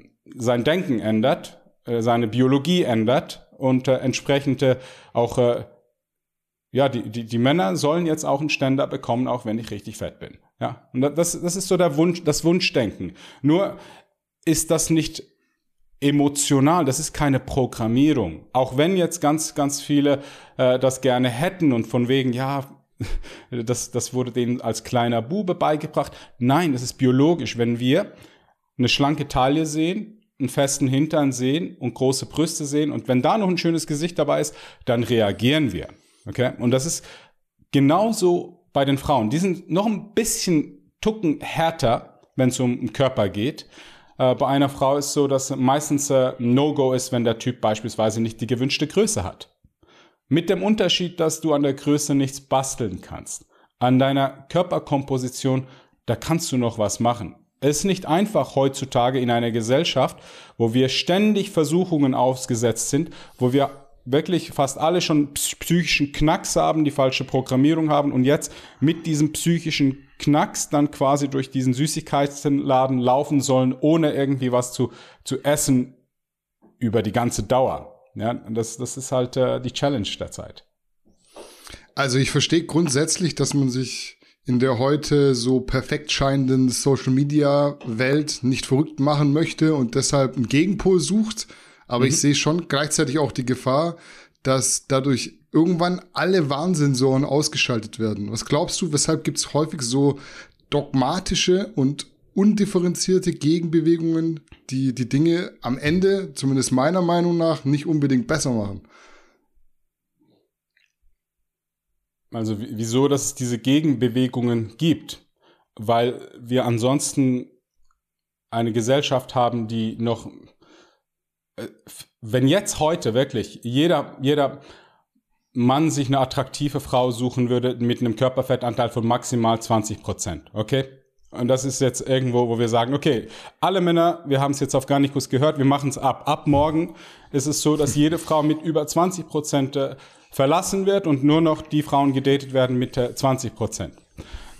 Denken ändert, seine Biologie ändert und entsprechende auch, ja, die Männer sollen jetzt auch einen Ständer bekommen, auch wenn ich richtig fett bin. Ja, und das ist so der Wunsch, das Wunschdenken. Nur ist das nicht emotional, das ist keine Programmierung. Auch wenn jetzt ganz, ganz viele das gerne hätten und von wegen, ja, das wurde denen als kleiner Bube beigebracht. Nein, das ist biologisch. Wenn wir eine schlanke Taille sehen, einen festen Hintern sehen und große Brüste sehen und wenn da noch ein schönes Gesicht dabei ist, dann reagieren wir. Okay? Und das ist genauso bei den Frauen, die sind noch ein bisschen Tucken härter, wenn es um den Körper geht. Bei einer Frau ist es so, dass meistens No-Go ist, wenn der Typ beispielsweise nicht die gewünschte Größe hat. Mit dem Unterschied, dass du an der Größe nichts basteln kannst. An deiner Körperkomposition, da kannst du noch was machen. Es ist nicht einfach heutzutage in einer Gesellschaft, wo wir ständig Versuchungen ausgesetzt sind, wo wir wirklich fast alle schon psychischen Knacks haben, die falsche Programmierung haben und jetzt mit diesem psychischen Knacks dann quasi durch diesen Süßigkeitenladen laufen sollen, ohne irgendwie was zu essen über die ganze Dauer. Ja, das ist halt die Challenge der Zeit. Also ich verstehe grundsätzlich, dass man sich in der heute so perfekt scheinenden Social-Media-Welt nicht verrückt machen möchte und deshalb einen Gegenpol sucht. Aber ich sehe schon gleichzeitig auch die Gefahr, dass dadurch irgendwann alle Warnsensoren ausgeschaltet werden. Was glaubst du, weshalb gibt es häufig so dogmatische und undifferenzierte Gegenbewegungen, die die Dinge am Ende, zumindest meiner Meinung nach, nicht unbedingt besser machen? Also wieso, dass es diese Gegenbewegungen gibt? Weil wir ansonsten eine Gesellschaft haben, die noch... Wenn jetzt heute wirklich jeder Mann sich eine attraktive Frau suchen würde mit einem Körperfettanteil von maximal 20%, okay? Und das ist jetzt irgendwo, wo wir sagen, okay, alle Männer, wir haben es jetzt auf Gannikus gehört, wir machen es ab. Ab morgen ist es so, dass jede Frau mit über 20% verlassen wird und nur noch die Frauen gedatet werden mit 20%.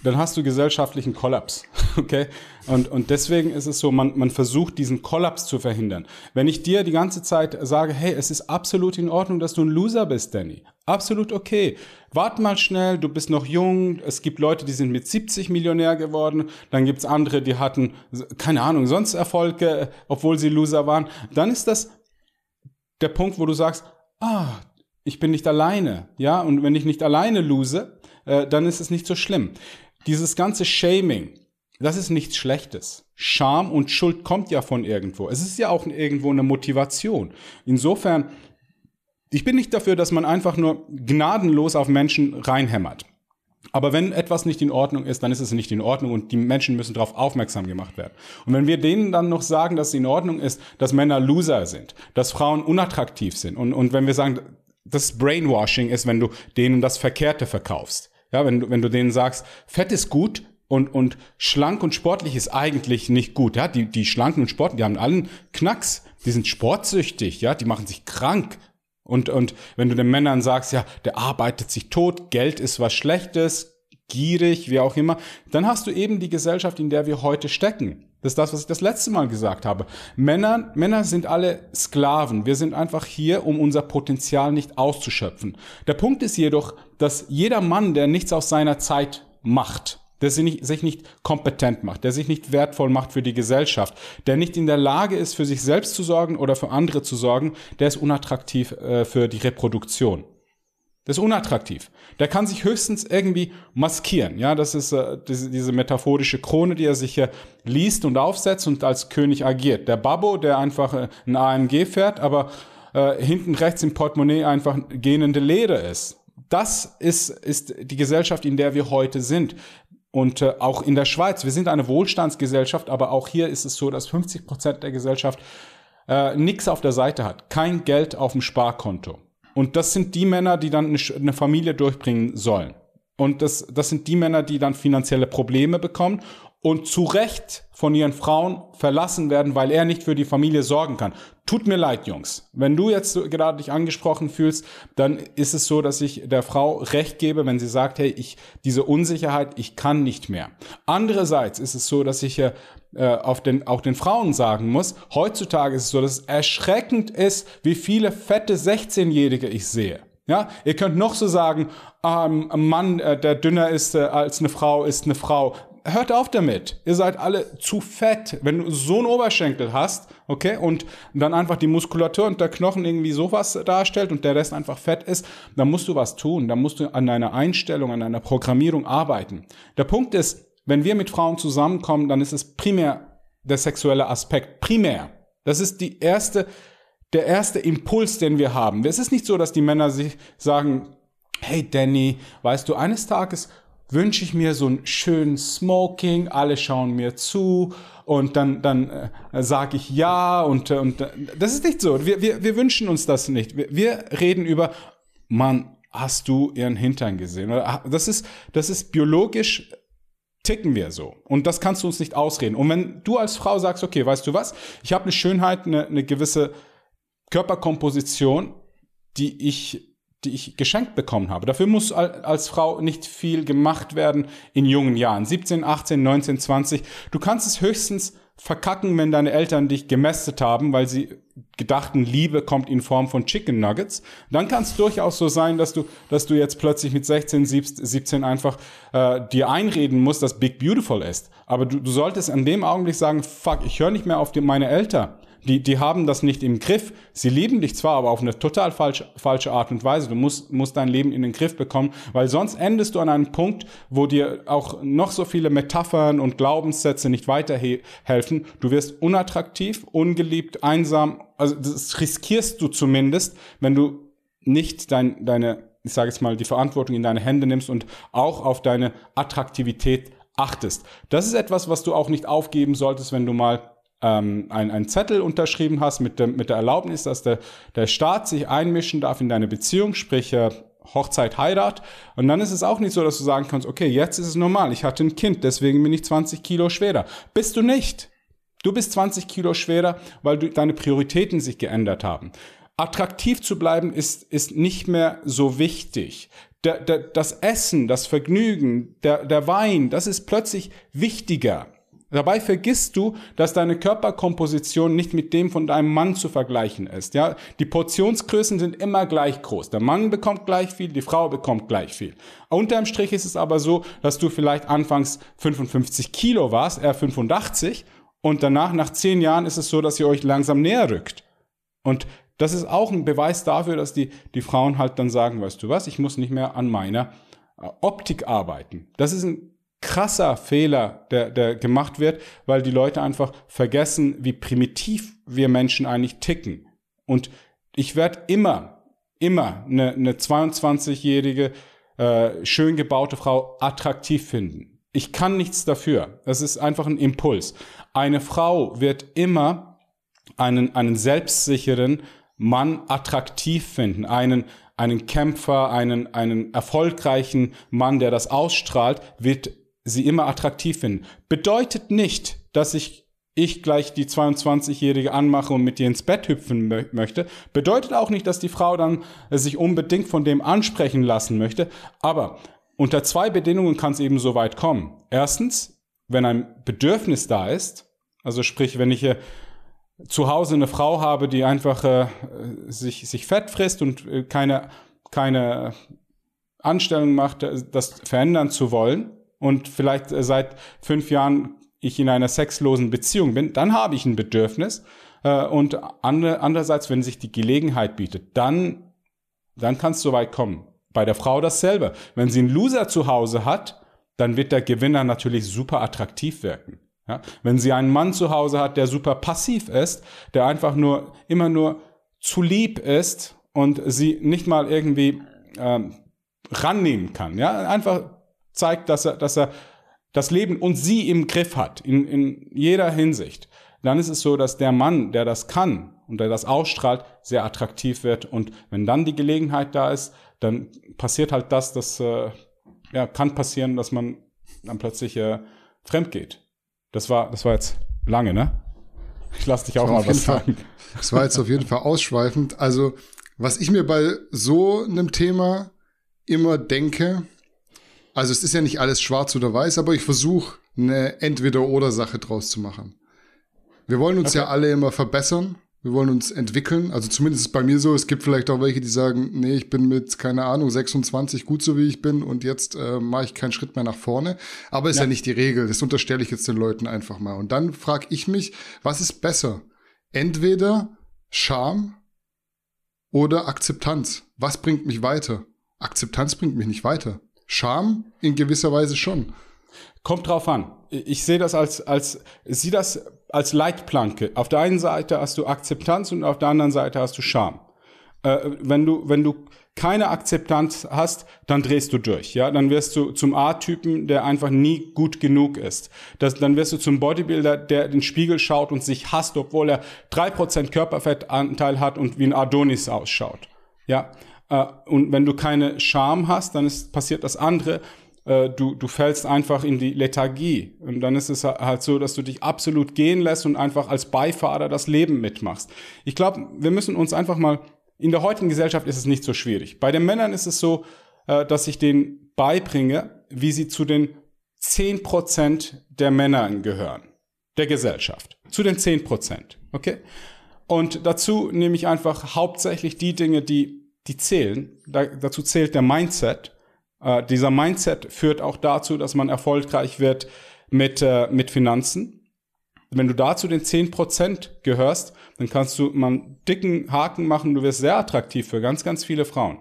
Dann hast du gesellschaftlichen Kollaps, okay? Und deswegen ist es so, man versucht, diesen Kollaps zu verhindern. Wenn ich dir die ganze Zeit sage, hey, es ist absolut in Ordnung, dass du ein Loser bist, Danny. Absolut okay. Wart mal schnell, du bist noch jung. Es gibt Leute, die sind mit 70 Millionär geworden. Dann gibt es andere, die hatten, keine Ahnung, sonst Erfolge, obwohl sie Loser waren. Dann ist das der Punkt, wo du sagst, ich bin nicht alleine, ja? Und wenn ich nicht alleine lose, dann ist es nicht so schlimm. Dieses ganze Shaming, das ist nichts Schlechtes. Scham und Schuld kommt ja von irgendwo. Es ist ja auch irgendwo eine Motivation. Insofern, ich bin nicht dafür, dass man einfach nur gnadenlos auf Menschen reinhämmert. Aber wenn etwas nicht in Ordnung ist, dann ist es nicht in Ordnung und die Menschen müssen darauf aufmerksam gemacht werden. Und wenn wir denen dann noch sagen, dass es in Ordnung ist, dass Männer Loser sind, dass Frauen unattraktiv sind und wenn wir sagen, dass Brainwashing ist, wenn du denen das Verkehrte verkaufst. Ja, wenn du denen sagst, Fett ist gut und schlank und sportlich ist eigentlich nicht gut. Ja, die Schlanken und Sportlichen, die haben allen Knacks. Die sind sportsüchtig, ja, die machen sich krank. Und wenn du den Männern sagst, ja, der arbeitet sich tot, Geld ist was Schlechtes, gierig, wie auch immer, dann hast du eben die Gesellschaft, in der wir heute stecken. Das ist das, was ich das letzte Mal gesagt habe. Männer sind alle Sklaven. Wir sind einfach hier, um unser Potenzial nicht auszuschöpfen. Der Punkt ist jedoch, dass jeder Mann, der nichts aus seiner Zeit macht, der sich nicht kompetent macht, der sich nicht wertvoll macht für die Gesellschaft, der nicht in der Lage ist, für sich selbst zu sorgen oder für andere zu sorgen, der ist unattraktiv für die Reproduktion. Das ist unattraktiv. Der kann sich höchstens irgendwie maskieren. Ja, das ist diese metaphorische Krone, die er sich liest und aufsetzt und als König agiert. Der Babbo, der einfach ein AMG fährt, aber hinten rechts im Portemonnaie einfach gähnende Leder ist. das ist die Gesellschaft, in der wir heute sind. Und auch in der Schweiz, wir sind eine Wohlstandsgesellschaft, aber auch hier ist es so, dass 50% der Gesellschaft nichts auf der Seite hat, kein Geld auf dem Sparkonto. Und das sind die Männer, die dann eine Familie durchbringen sollen. Und das sind die Männer, die dann finanzielle Probleme bekommen und zu Recht von ihren Frauen verlassen werden, weil er nicht für die Familie sorgen kann. Tut mir leid, Jungs. Wenn du jetzt gerade dich angesprochen fühlst, dann ist es so, dass ich der Frau Recht gebe, wenn sie sagt, hey, diese Unsicherheit, ich kann nicht mehr. Andererseits ist es so, dass ich auch den Frauen sagen muss, heutzutage ist es so, dass es erschreckend ist, wie viele fette 16-Jährige ich sehe. Ja, ihr könnt noch so sagen, ein Mann, der dünner ist als eine Frau, ist eine Frau. Hört auf damit. Ihr seid alle zu fett. Wenn du so einen Oberschenkel hast, okay, und dann einfach die Muskulatur und der Knochen irgendwie sowas darstellt und der Rest einfach fett ist, dann musst du was tun. Dann musst du an deiner Einstellung, an deiner Programmierung arbeiten. Der Punkt ist, wenn wir mit Frauen zusammenkommen, dann ist es primär der sexuelle Aspekt. Primär. Das ist der erste Impuls, den wir haben. Es ist nicht so, dass die Männer sich sagen, hey Danny, weißt du, eines Tages wünsche ich mir so einen schönen Smoking, alle schauen mir zu und dann sage ich ja und das ist nicht so. Wir wünschen uns das nicht. Wir reden über, Mann, hast du ihren Hintern gesehen? Das ist biologisch, ticken wir so. Und das kannst du uns nicht ausreden. Und wenn du als Frau sagst, okay, weißt du was, ich habe eine Schönheit, eine gewisse Körperkomposition, die ich geschenkt bekommen habe. Dafür muss als Frau nicht viel gemacht werden in jungen Jahren. 17, 18, 19, 20. Du kannst es höchstens verkacken, wenn deine Eltern dich gemästet haben, weil sie gedachten, Liebe kommt in Form von Chicken Nuggets. Dann kann es durchaus so sein, dass du jetzt plötzlich mit 16, 17 einfach dir einreden musst, dass Big Beautiful ist. Aber du solltest an dem Augenblick sagen, fuck, ich höre nicht mehr auf meine Eltern. Die haben das nicht im Griff. Sie lieben dich zwar, aber auf eine total falsche Art und Weise. Du musst dein Leben in den Griff bekommen, weil sonst endest du an einem Punkt, wo dir auch noch so viele Metaphern und Glaubenssätze nicht weiterhelfen. Du wirst unattraktiv, ungeliebt, einsam. Also das riskierst du zumindest, wenn du nicht deine, ich sage jetzt mal, die Verantwortung in deine Hände nimmst und auch auf deine Attraktivität achtest. Das ist etwas, was du auch nicht aufgeben solltest, wenn du mal einen Zettel unterschrieben hast mit der Erlaubnis, dass der Staat sich einmischen darf in deine Beziehung, sprich Hochzeit, Heirat. Und dann ist es auch nicht so, dass du sagen kannst, okay, jetzt ist es normal, ich hatte ein Kind, deswegen bin ich 20 Kilo schwerer. Bist du nicht. Du bist 20 Kilo schwerer, weil deine Prioritäten sich geändert haben. Attraktiv zu bleiben ist nicht mehr so wichtig. Das Essen, das Vergnügen, der Wein, das ist plötzlich wichtiger. Dabei vergisst du, dass deine Körperkomposition nicht mit dem von deinem Mann zu vergleichen ist. Ja? Die Portionsgrößen sind immer gleich groß. Der Mann bekommt gleich viel, die Frau bekommt gleich viel. Unterm Strich ist es aber so, dass du vielleicht anfangs 55 Kilo warst, er 85, und danach, nach 10 Jahren, ist es so, dass ihr euch langsam näher rückt. Und das ist auch ein Beweis dafür, dass die Frauen halt dann sagen, weißt du was, ich muss nicht mehr an meiner Optik arbeiten. Das ist ein krasser Fehler, der gemacht wird, weil die Leute einfach vergessen, wie primitiv wir Menschen eigentlich ticken. Und ich werde immer eine 22-jährige, schön gebaute Frau attraktiv finden. Ich kann nichts dafür. Das ist einfach ein Impuls. Eine Frau wird immer einen selbstsicheren Mann attraktiv finden, einen Kämpfer, einen erfolgreichen Mann, der das ausstrahlt, wird sie immer attraktiv finden. Bedeutet nicht, dass ich gleich die 22-Jährige anmache und mit ihr ins Bett hüpfen möchte. Bedeutet auch nicht, dass die Frau dann sich unbedingt von dem ansprechen lassen möchte. Aber unter 2 Bedingungen kann es eben so weit kommen. Erstens, wenn ein Bedürfnis da ist, also sprich, wenn ich zu Hause eine Frau habe, die einfach sich fett frisst und keine Anstellung macht, das verändern zu wollen, und vielleicht seit 5 Jahren ich in einer sexlosen Beziehung bin, dann habe ich ein Bedürfnis. Und andererseits, wenn sich die Gelegenheit bietet, dann kann es so weit kommen. Bei der Frau dasselbe. Wenn sie einen Loser zu Hause hat, dann wird der Gewinner natürlich super attraktiv wirken. Ja? Wenn sie einen Mann zu Hause hat, der super passiv ist, der einfach immer nur zu lieb ist und sie nicht mal irgendwie rannehmen kann. Ja? Einfach zeigt, dass er das Leben und sie im Griff hat, in jeder Hinsicht. Dann ist es so, dass der Mann, der das kann und der das ausstrahlt, sehr attraktiv wird. Und wenn dann die Gelegenheit da ist, dann passiert halt das kann passieren, dass man dann plötzlich fremd geht. Das war jetzt lange, ne? Ich lass dich auch mal was sagen. Das war jetzt auf jeden Fall ausschweifend. Also, was ich mir bei so einem Thema immer denke, also es ist ja nicht alles schwarz oder weiß, aber ich versuche, eine Entweder-oder-Sache draus zu machen. Wir wollen uns ja alle immer verbessern. Wir wollen uns entwickeln. Also zumindest ist bei mir so, es gibt vielleicht auch welche, die sagen, nee, ich bin mit, keine Ahnung, 26 gut so, wie ich bin und jetzt mache ich keinen Schritt mehr nach vorne. Aber ist ja nicht die Regel. Das unterstelle ich jetzt den Leuten einfach mal. Und dann frage ich mich, was ist besser? Entweder Scham oder Akzeptanz. Was bringt mich weiter? Akzeptanz bringt mich nicht weiter. Scham in gewisser Weise schon. Kommt drauf an. Ich sehe das als Leitplanke. Auf der einen Seite hast du Akzeptanz und auf der anderen Seite hast du Scham. Wenn du keine Akzeptanz hast, dann drehst du durch. Ja? Dann wirst du zum A-Typen, der einfach nie gut genug ist. Dann wirst du zum Bodybuilder, der in den Spiegel schaut und sich hasst, obwohl er 3% Körperfettanteil hat und wie ein Adonis ausschaut. Ja? Und wenn du keine Scham hast, dann passiert das andere. Du fällst einfach in die Lethargie. Und dann ist es halt so, dass du dich absolut gehen lässt und einfach als Beifahrer das Leben mitmachst. Ich glaube, wir müssen uns einfach mal, in der heutigen Gesellschaft ist es nicht so schwierig. Bei den Männern ist es so, dass ich denen beibringe, wie sie zu den 10% der Männern gehören, der Gesellschaft. Zu den 10%, okay? Und dazu nehme ich einfach hauptsächlich die Dinge, die zählen. Dazu zählt der Mindset. Dieser Mindset führt auch dazu, dass man erfolgreich wird mit Finanzen. Wenn du da zu den 10% gehörst, dann kannst du mal einen dicken Haken machen, du wirst sehr attraktiv für ganz, ganz viele Frauen.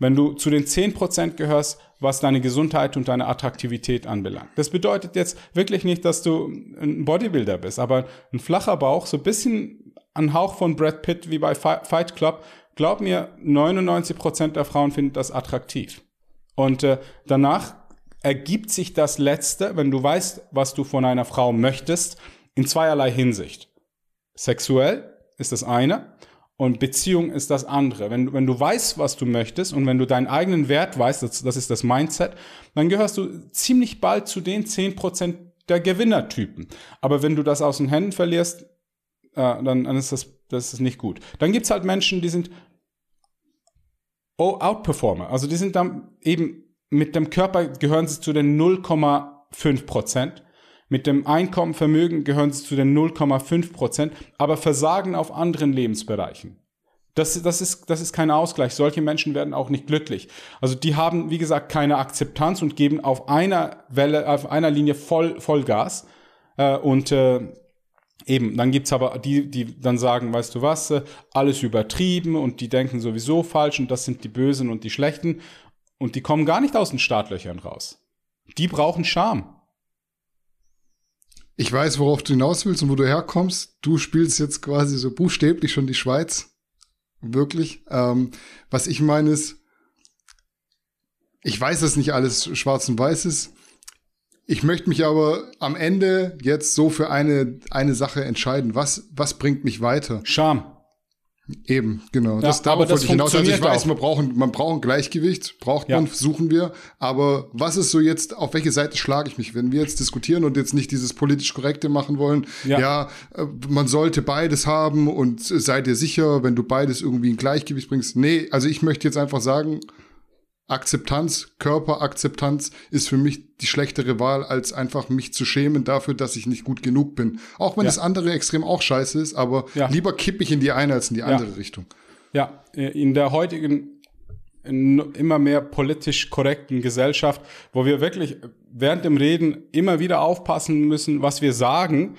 Wenn du zu den 10% gehörst, was deine Gesundheit und deine Attraktivität anbelangt. Das bedeutet jetzt wirklich nicht, dass du ein Bodybuilder bist, aber ein flacher Bauch, so ein bisschen ein Hauch von Brad Pitt wie bei Fight Club, glaub mir, 99% der Frauen finden das attraktiv. Und danach ergibt sich das Letzte, wenn du weißt, was du von einer Frau möchtest, in zweierlei Hinsicht. Sexuell ist das eine und Beziehung ist das andere. Wenn du weißt, was du möchtest und wenn du deinen eigenen Wert weißt, das ist das Mindset, dann gehörst du ziemlich bald zu den 10% der Gewinnertypen. Aber wenn du das aus den Händen verlierst, dann ist das ist nicht gut. Dann gibt's halt Menschen, die sind Outperformer. Also die sind dann eben mit dem Körper gehören sie zu den 0,5%. Mit dem Einkommen, Vermögen gehören sie zu den 0,5%, aber versagen auf anderen Lebensbereichen. Das ist kein Ausgleich. Solche Menschen werden auch nicht glücklich. Also die haben, wie gesagt, keine Akzeptanz und geben auf einer Welle, auf einer Linie Vollgas. Eben, dann gibt's aber die dann sagen, weißt du was, alles übertrieben und die denken sowieso falsch und das sind die Bösen und die Schlechten und die kommen gar nicht aus den Startlöchern raus. Die brauchen Scham. Ich weiß, worauf du hinaus willst und wo du herkommst. Du spielst jetzt quasi so buchstäblich schon die Schweiz. Wirklich. Was ich meine ist, ich weiß, dass nicht alles schwarz und weiß ist. Ich möchte mich aber am Ende jetzt so für eine Sache entscheiden. Was bringt mich weiter? Scham. Eben, genau. Ja, aber das funktioniert auch. Also ich weiß, man braucht ein Gleichgewicht, suchen wir. Aber was ist so jetzt, auf welche Seite schlage ich mich? Wenn wir jetzt diskutieren und jetzt nicht dieses politisch Korrekte machen wollen, man sollte beides haben und sei dir sicher, wenn du beides irgendwie in Gleichgewicht bringst. Nee, also ich möchte jetzt einfach sagen, Akzeptanz, Körperakzeptanz ist für mich die schlechtere Wahl, als einfach mich zu schämen dafür, dass ich nicht gut genug bin. Auch wenn das andere extrem auch scheiße ist, aber lieber kippe ich in die eine als in die andere Richtung. Ja, in der heutigen, immer mehr politisch korrekten Gesellschaft, wo wir wirklich während dem Reden immer wieder aufpassen müssen, was wir sagen,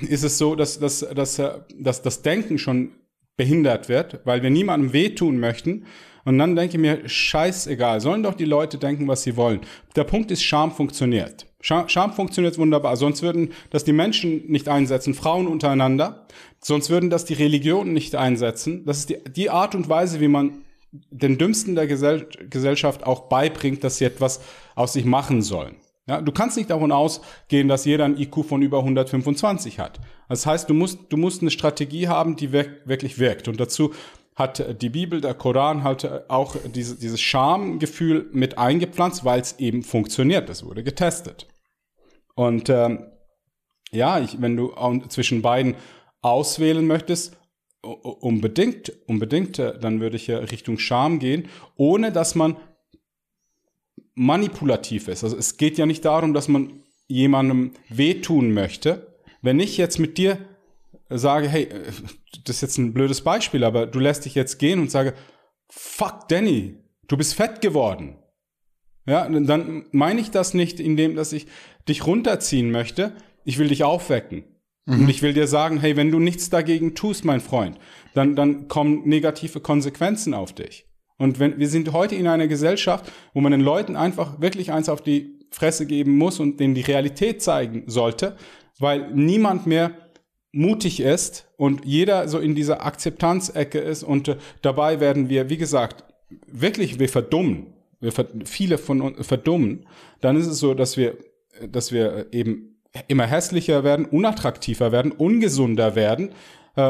ist es so, dass das Denken schon behindert wird, weil wir niemandem wehtun möchten. Und dann denke ich mir, scheißegal, sollen doch die Leute denken, was sie wollen. Der Punkt ist, Scham funktioniert. Scham funktioniert wunderbar. Sonst würden das die Menschen nicht einsetzen, Frauen untereinander. Sonst würden das die Religionen nicht einsetzen. Das ist die Art und Weise, wie man den Dümmsten der Gesellschaft auch beibringt, dass sie etwas aus sich machen sollen. Ja, du kannst nicht davon ausgehen, dass jeder ein IQ von über 125 hat. Das heißt, du musst eine Strategie haben, die wirklich wirkt. Und dazu hat die Bibel, der Koran halt auch dieses Schamgefühl mit eingepflanzt, weil es eben funktioniert. Das wurde getestet. Und wenn du zwischen beiden auswählen möchtest, unbedingt, dann würde ich Richtung Scham gehen, ohne dass man manipulativ ist. Also es geht ja nicht darum, dass man jemandem wehtun möchte. Wenn ich jetzt mit dir sage, hey, das ist jetzt ein blödes Beispiel, aber du lässt dich jetzt gehen und sage, fuck Danny, du bist fett geworden. Ja, dann meine ich das nicht, indem dass ich dich runterziehen möchte. Ich will dich aufwecken. Mhm. Und ich will dir sagen, hey, wenn du nichts dagegen tust, mein Freund, dann kommen negative Konsequenzen auf dich. Und wir sind heute in einer Gesellschaft, wo man den Leuten einfach wirklich eins auf die Fresse geben muss und denen die Realität zeigen sollte, weil niemand mehr mutig ist und jeder so in dieser Akzeptanzecke ist. Und dabei werden wir, wie gesagt, wirklich, wir verdummen. Viele von uns verdummen. Dann ist es so, dass wir eben immer hässlicher werden, unattraktiver werden, ungesunder werden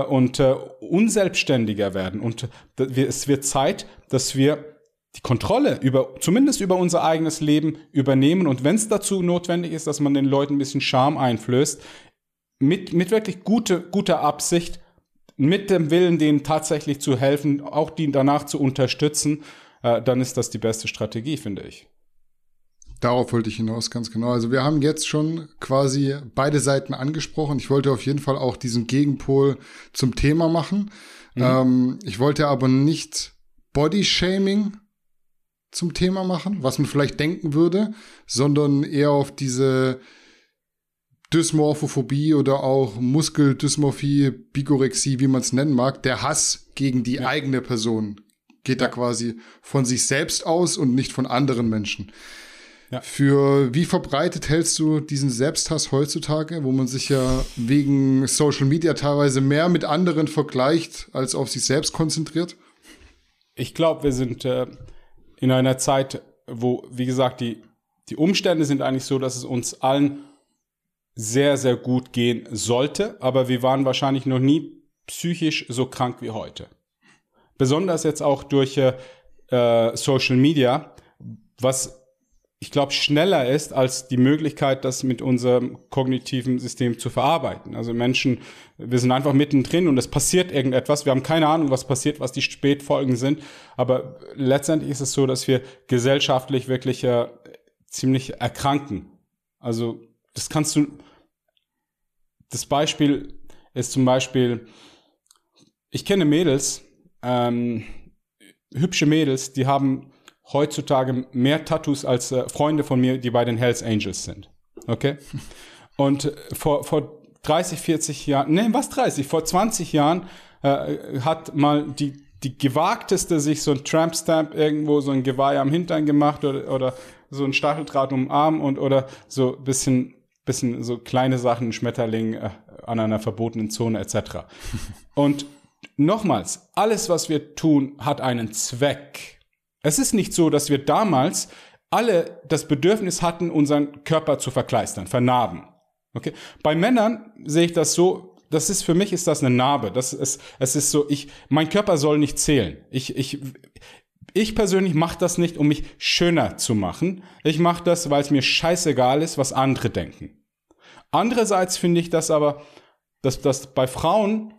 und unselbstständiger werden. Und es wird Zeit, dass wir die Kontrolle zumindest über unser eigenes Leben übernehmen. Und wenn es dazu notwendig ist, dass man den Leuten ein bisschen Scham einflößt, mit wirklich guter Absicht, mit dem Willen, denen tatsächlich zu helfen, auch die danach zu unterstützen, dann ist das die beste Strategie, finde ich. Darauf wollte ich hinaus, ganz genau. Also wir haben jetzt schon quasi beide Seiten angesprochen. Ich wollte auf jeden Fall auch diesen Gegenpol zum Thema machen. Mhm. Ich wollte aber nicht Bodyshaming zum Thema machen, was man vielleicht denken würde, sondern eher auf diese Dysmorphophobie oder auch Muskeldysmorphie, Bigorexie, wie man es nennen mag, der Hass gegen die eigene Person geht da quasi von sich selbst aus und nicht von anderen Menschen. Ja. Für wie verbreitet hältst du diesen Selbsthass heutzutage, wo man sich ja wegen Social Media teilweise mehr mit anderen vergleicht, als auf sich selbst konzentriert? Ich glaube, wir sind in einer Zeit, wo, wie gesagt, die Umstände sind eigentlich so, dass es uns allen sehr, sehr gut gehen sollte, aber wir waren wahrscheinlich noch nie psychisch so krank wie heute. Besonders jetzt auch durch Social Media, was ich glaube, schneller ist als die Möglichkeit, das mit unserem kognitiven System zu verarbeiten. Also Menschen, wir sind einfach mittendrin und es passiert irgendetwas. Wir haben keine Ahnung, was passiert, was die Spätfolgen sind. Aber letztendlich ist es so, dass wir gesellschaftlich wirklich ziemlich erkranken. Also das Beispiel ist zum Beispiel, ich kenne Mädels, hübsche Mädels, die haben heutzutage mehr Tattoos als Freunde von mir, die bei den Hells Angels sind. Okay? Und vor 30, 40 Jahren, nee, was 30? Vor 20 Jahren hat mal die gewagteste sich so ein Tramp-Stamp irgendwo, so ein Geweih am Hintern gemacht oder so ein Stacheldraht um den Arm oder so ein bisschen so kleine Sachen, Schmetterling an einer verbotenen Zone etc. Und nochmals, alles, was wir tun, hat einen Zweck. Es ist nicht so, dass wir damals alle das Bedürfnis hatten, unseren Körper zu verkleistern, vernarben. Okay? Bei Männern sehe ich das so, für mich ist das eine Narbe. Es ist so, mein Körper soll nicht zählen. Ich persönlich mache das nicht, um mich schöner zu machen. Ich mache das, weil es mir scheißegal ist, was andere denken. Andererseits finde ich das aber, dass das bei Frauen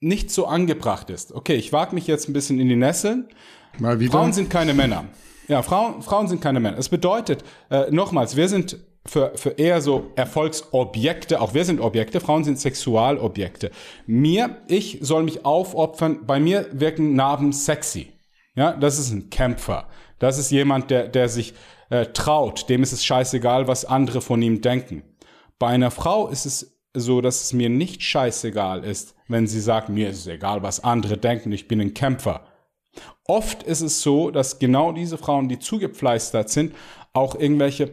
nicht so angebracht ist. Okay, ich wage mich jetzt ein bisschen in die Nesseln. Mal wieder. Frauen sind keine Männer. Ja, Frauen sind keine Männer. Es bedeutet, nochmals, wir sind für eher so Erfolgsobjekte, auch wir sind Objekte, Frauen sind Sexualobjekte. Ich soll mich aufopfern, bei mir wirken Narben sexy. Ja, das ist ein Kämpfer. Das ist jemand, der sich traut. Dem ist es scheißegal, was andere von ihm denken. Bei einer Frau ist es so, dass es mir nicht scheißegal ist, wenn sie sagt, mir ist es egal, was andere denken, ich bin ein Kämpfer. Oft ist es so, dass genau diese Frauen, die zugepfleistert sind, auch irgendwelche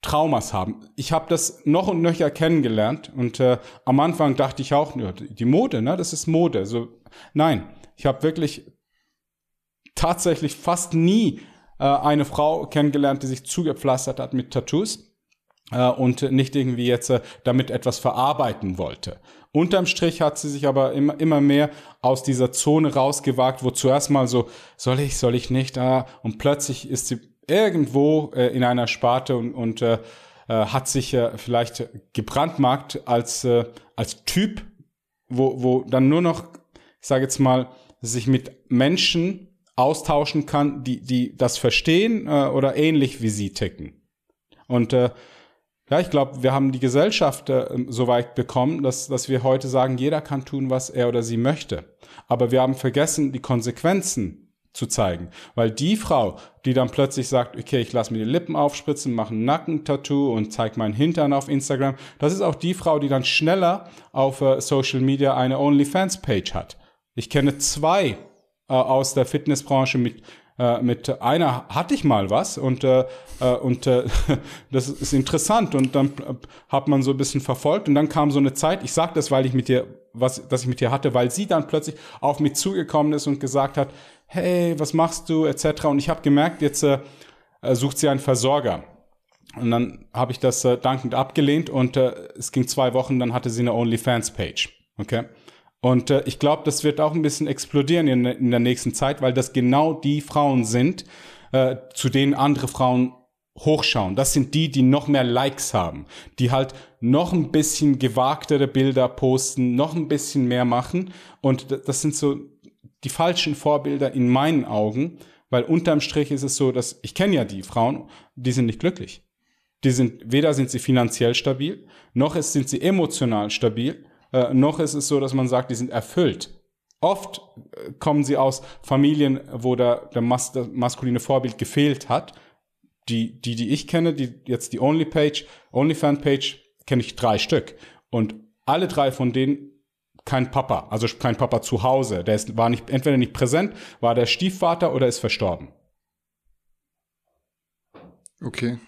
Traumas haben. Ich habe das noch und nöcher kennengelernt und am Anfang dachte ich auch, die Mode, ne, das ist Mode. Also, nein, ich habe wirklich tatsächlich fast nie eine Frau kennengelernt, die sich zugepflastert hat mit Tattoos und nicht irgendwie jetzt damit etwas verarbeiten wollte. Unterm Strich hat sie sich aber immer mehr aus dieser Zone rausgewagt, wo zuerst mal so, soll ich nicht, und plötzlich ist sie irgendwo in einer Sparte und hat sich vielleicht gebrandmarkt als Typ, wo dann nur noch, ich sage jetzt mal, sich mit Menschen austauschen kann, die das verstehen oder ähnlich wie sie ticken. Und ja, ich glaube, wir haben die Gesellschaft so weit bekommen, dass wir heute sagen, jeder kann tun, was er oder sie möchte. Aber wir haben vergessen, die Konsequenzen zu zeigen. Weil die Frau, die dann plötzlich sagt, okay, ich lasse mir die Lippen aufspritzen, mache ein Nackentattoo und zeige meinen Hintern auf Instagram, das ist auch die Frau, die dann schneller auf Social Media eine OnlyFans-Page hat. Ich kenne 2 aus der Fitnessbranche, mit einer hatte ich mal was und das ist interessant und dann hat man so ein bisschen verfolgt und dann kam so eine Zeit, ich sage das, weil ich mit dir, dass ich mit dir hatte, weil sie dann plötzlich auf mich zugekommen ist und gesagt hat, hey, was machst du, etc. Und ich habe gemerkt, jetzt sucht sie einen Versorger. Und dann habe ich das dankend abgelehnt und es ging 2 Wochen, dann hatte sie eine OnlyFans-Page, okay? Und ich glaube, das wird auch ein bisschen explodieren in der nächsten Zeit, weil das genau die Frauen sind, zu denen andere Frauen hochschauen. Das sind die noch mehr Likes haben, die halt noch ein bisschen gewagtere Bilder posten, noch ein bisschen mehr machen. Und das sind so die falschen Vorbilder in meinen Augen, weil unterm Strich ist es so, dass ich kenne ja die Frauen, die sind nicht glücklich. Weder sind sie finanziell stabil, noch sind sie emotional stabil. Noch ist es so, dass man sagt, die sind erfüllt. Oft kommen sie aus Familien, wo das maskuline Vorbild gefehlt hat. Die ich kenne, die jetzt die OnlyFans-Page, kenne ich 3 Stück. Und alle 3 von denen kein Papa, also kein Papa zu Hause. Der war nicht, entweder nicht präsent, war der Stiefvater oder ist verstorben. Okay.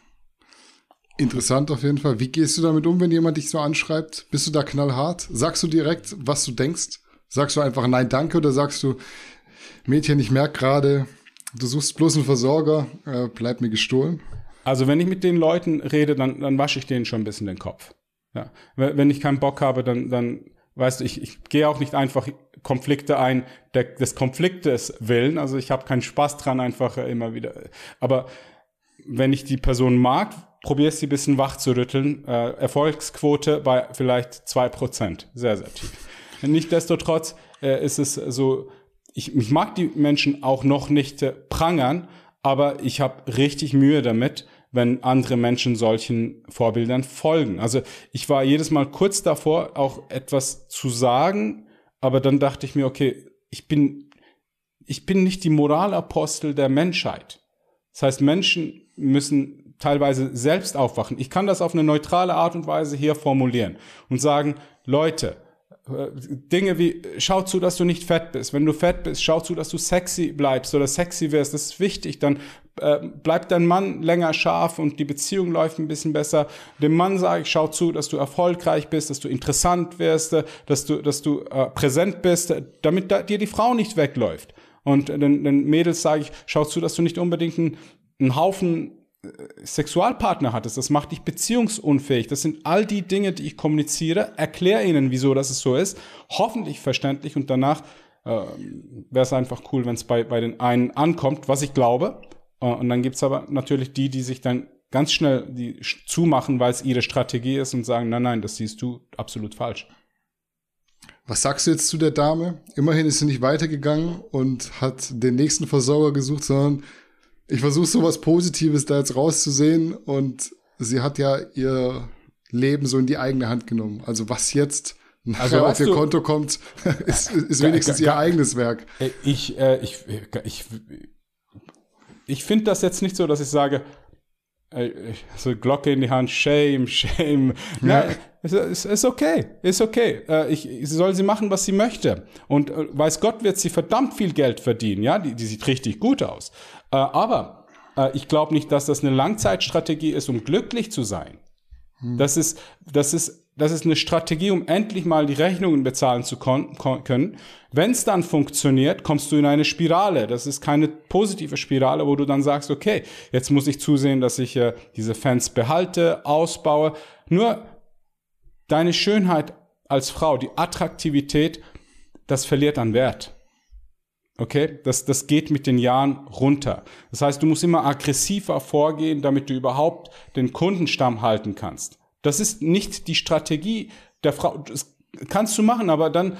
Interessant auf jeden Fall. Wie gehst du damit um, wenn jemand dich so anschreibt? Bist du da knallhart? Sagst du direkt, was du denkst? Sagst du einfach nein, danke? Oder sagst du, Mädchen, ich merke gerade, du suchst bloß einen Versorger, bleib mir gestohlen? Also wenn ich mit den Leuten rede, dann wasche ich denen schon ein bisschen den Kopf. Ja. Wenn ich keinen Bock habe, dann weißt du, ich gehe auch nicht einfach Konflikte ein, des Konfliktes willen. Also ich habe keinen Spaß dran, einfach immer wieder. Aber wenn ich die Person mag, probierst sie ein bisschen wach zu rütteln. Erfolgsquote bei vielleicht 2%. Sehr, sehr tief. Nichtsdestotrotz ist es so, ich mag die Menschen auch noch nicht prangern, aber ich habe richtig Mühe damit, wenn andere Menschen solchen Vorbildern folgen. Also ich war jedes Mal kurz davor, auch etwas zu sagen, aber dann dachte ich mir, okay, ich bin nicht die Moralapostel der Menschheit. Das heißt, Menschen müssen teilweise selbst aufwachen. Ich kann das auf eine neutrale Art und Weise hier formulieren und sagen, Leute, Dinge wie, schau zu, dass du nicht fett bist. Wenn du fett bist, schau zu, dass du sexy bleibst oder sexy wirst. Das ist wichtig. Dann bleibt dein Mann länger scharf und die Beziehung läuft ein bisschen besser. Dem Mann sage ich, schau zu, dass du erfolgreich bist, dass du interessant wirst, dass du präsent bist, damit dir die Frau nicht wegläuft. Und den Mädels sage ich, schau zu, dass du nicht unbedingt einen Haufen Sexualpartner hattest, das macht dich beziehungsunfähig. Das sind all die Dinge, die ich kommuniziere, erkläre ihnen, wieso das so ist, hoffentlich verständlich und danach wäre es einfach cool, wenn es bei den einen ankommt, was ich glaube. Und dann gibt es aber natürlich die sich dann ganz schnell zumachen, weil es ihre Strategie ist und sagen, nein, das siehst du absolut falsch. Was sagst du jetzt zu der Dame? Immerhin ist sie nicht weitergegangen und hat den nächsten Versorger gesucht, sondern ich versuche so was Positives da jetzt rauszusehen und sie hat ja ihr Leben so in die eigene Hand genommen. Also was jetzt nachher auf ihr Konto kommt, ist wenigstens ihr eigenes Werk. Ich finde das jetzt nicht so, dass ich sage, so Glocke in die Hand, shame, shame. Ja. Nein, ist okay, ist okay. Soll sie machen, was sie möchte. Und weiß Gott, wird sie verdammt viel Geld verdienen. Ja, die sieht richtig gut aus. Aber ich glaube nicht, dass das eine Langzeitstrategie ist, um glücklich zu sein. Das ist das ist eine Strategie, um endlich mal die Rechnungen bezahlen zu können. Wenn es dann funktioniert, kommst du in eine Spirale. Das ist keine positive Spirale, wo du dann sagst, okay, jetzt muss ich zusehen, dass ich diese Fans behalte, ausbaue. Nur deine Schönheit als Frau, die Attraktivität, das verliert an Wert. Okay, das geht mit den Jahren runter. Das heißt, du musst immer aggressiver vorgehen, damit du überhaupt den Kundenstamm halten kannst. Das ist nicht die Strategie der Frau. Das kannst du machen, aber dann,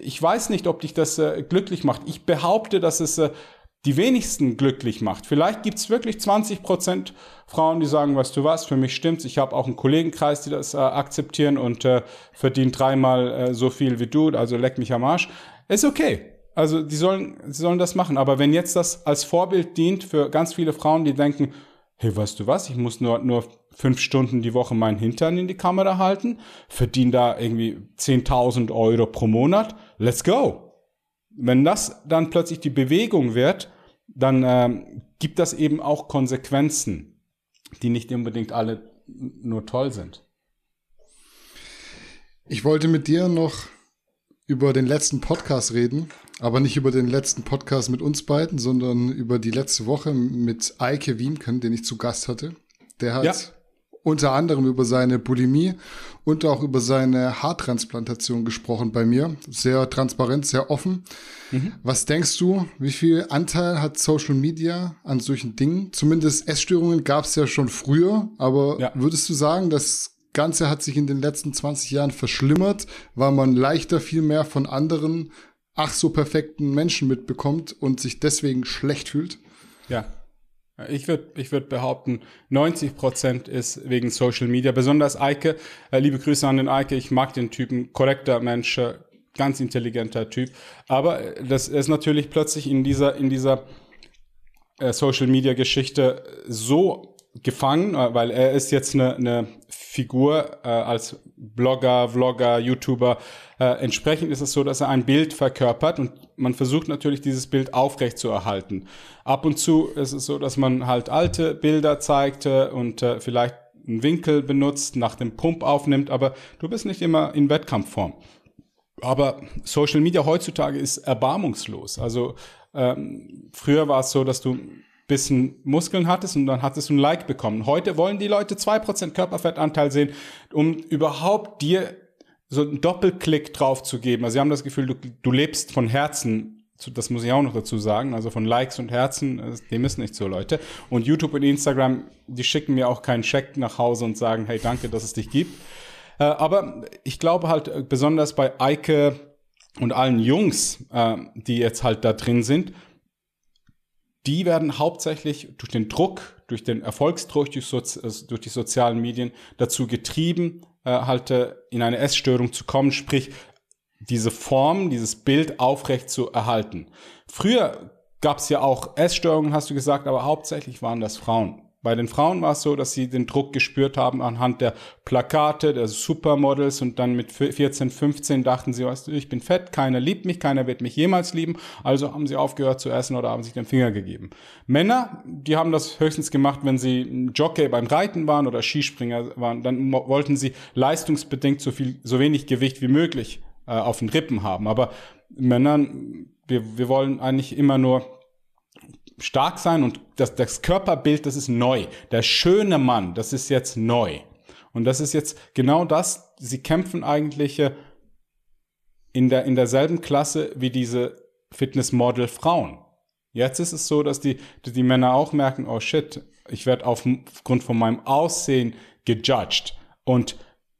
ich weiß nicht, ob dich das glücklich macht. Ich behaupte, dass es die wenigsten glücklich macht. Vielleicht gibt es wirklich 20% Frauen, die sagen, weißt du was, für mich stimmt's. Ich habe auch einen Kollegenkreis, die das akzeptieren und verdient dreimal so viel wie du, also leck mich am Arsch. Ist okay. Also die sollen das machen. Aber wenn jetzt das als Vorbild dient für ganz viele Frauen, die denken, hey, weißt du was, ich muss nur 5 Stunden die Woche meinen Hintern in die Kamera halten, verdiene da irgendwie 10.000 Euro pro Monat, let's go. Wenn das dann plötzlich die Bewegung wird, dann gibt das eben auch Konsequenzen, die nicht unbedingt alle nur toll sind. Ich wollte mit dir noch über den letzten Podcast reden, aber nicht über den letzten Podcast mit uns beiden, sondern über die letzte Woche mit Eike Wienken, den ich zu Gast hatte. Der hat unter anderem über seine Bulimie und auch über seine Haartransplantation gesprochen bei mir. Sehr transparent, sehr offen. Mhm. Was denkst du, wie viel Anteil hat Social Media an solchen Dingen? Zumindest Essstörungen gab es ja schon früher, aber würdest du sagen, dass das Ganze hat sich in den letzten 20 Jahren verschlimmert, weil man leichter viel mehr von anderen, ach so perfekten Menschen mitbekommt und sich deswegen schlecht fühlt? Ja, ich würd behaupten, 90% ist wegen Social Media. Besonders Eike, liebe Grüße an den Eike, ich mag den Typen, korrekter Mensch, ganz intelligenter Typ. Aber das ist natürlich plötzlich in dieser Social Media Geschichte so gefangen, weil er ist jetzt eine Figur als Blogger, Vlogger, YouTuber. Entsprechend ist es so, dass er ein Bild verkörpert und man versucht natürlich, dieses Bild aufrecht zu erhalten. Ab und zu ist es so, dass man halt alte Bilder zeigt und vielleicht einen Winkel benutzt, nach dem Pump aufnimmt, aber du bist nicht immer in Wettkampfform. Aber Social Media heutzutage ist erbarmungslos. Also früher war es so, dass du bisschen Muskeln hattest und dann hattest du ein Like bekommen. Heute wollen die Leute 2% Körperfettanteil sehen, um überhaupt dir so einen Doppelklick drauf zu geben. Also sie haben das Gefühl, du lebst von Herzen. Das muss ich auch noch dazu sagen. Also von Likes und Herzen, dem ist nicht so, Leute. Und YouTube und Instagram, die schicken mir auch keinen Scheck nach Hause und sagen, hey, danke, dass es dich gibt. Aber ich glaube halt, besonders bei Eike und allen Jungs, die jetzt halt da drin sind, die werden hauptsächlich durch den Druck, durch den Erfolgsdruck, durch die sozialen Medien dazu getrieben, halt in eine Essstörung zu kommen, sprich diese Form, dieses Bild aufrecht zu erhalten. Früher gab es ja auch Essstörungen, hast du gesagt, aber hauptsächlich waren das Frauen. Bei den Frauen war es so, dass sie den Druck gespürt haben anhand der Plakate, der Supermodels, und dann mit 14, 15 dachten sie, weißt du, ich bin fett, keiner liebt mich, keiner wird mich jemals lieben, also haben sie aufgehört zu essen oder haben sich den Finger gegeben. Männer, die haben das höchstens gemacht, wenn sie Jockey beim Reiten waren oder Skispringer waren, dann wollten sie leistungsbedingt so wenig Gewicht wie möglich auf den Rippen haben. Aber Männern, wir wollen eigentlich immer nur stark sein, und das Körperbild, das ist neu. Der schöne Mann, das ist jetzt neu. Und das ist jetzt genau das, sie kämpfen eigentlich in derselben Klasse wie diese Fitnessmodel-Frauen. Jetzt ist es so, dass die Männer auch merken, oh shit, ich werde aufgrund von meinem Aussehen gejudged. Und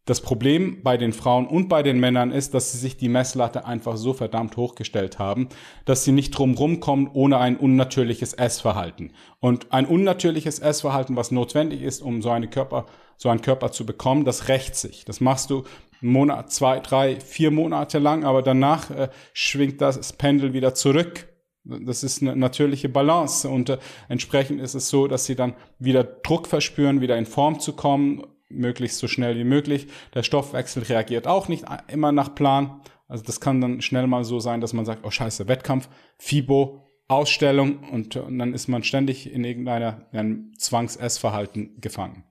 das Problem bei den Frauen und bei den Männern ist, dass sie sich die Messlatte einfach so verdammt hochgestellt haben, dass sie nicht drumherum kommen ohne ein unnatürliches Essverhalten. Und ein unnatürliches Essverhalten, was notwendig ist, um so einen Körper zu bekommen, das rächt sich. Das machst du einen Monat, 2, 3, 4 Monate lang, aber danach schwingt das Pendel wieder zurück. Das ist eine natürliche Balance, und entsprechend ist es so, dass sie dann wieder Druck verspüren, wieder in Form zu kommen, möglichst so schnell wie möglich. Der Stoffwechsel reagiert auch nicht immer nach Plan. Also das kann dann schnell mal so sein, dass man sagt, oh scheiße, Wettkampf, FIBO, Ausstellung, und dann ist man ständig in irgendeinem Zwangsessverhalten gefangen.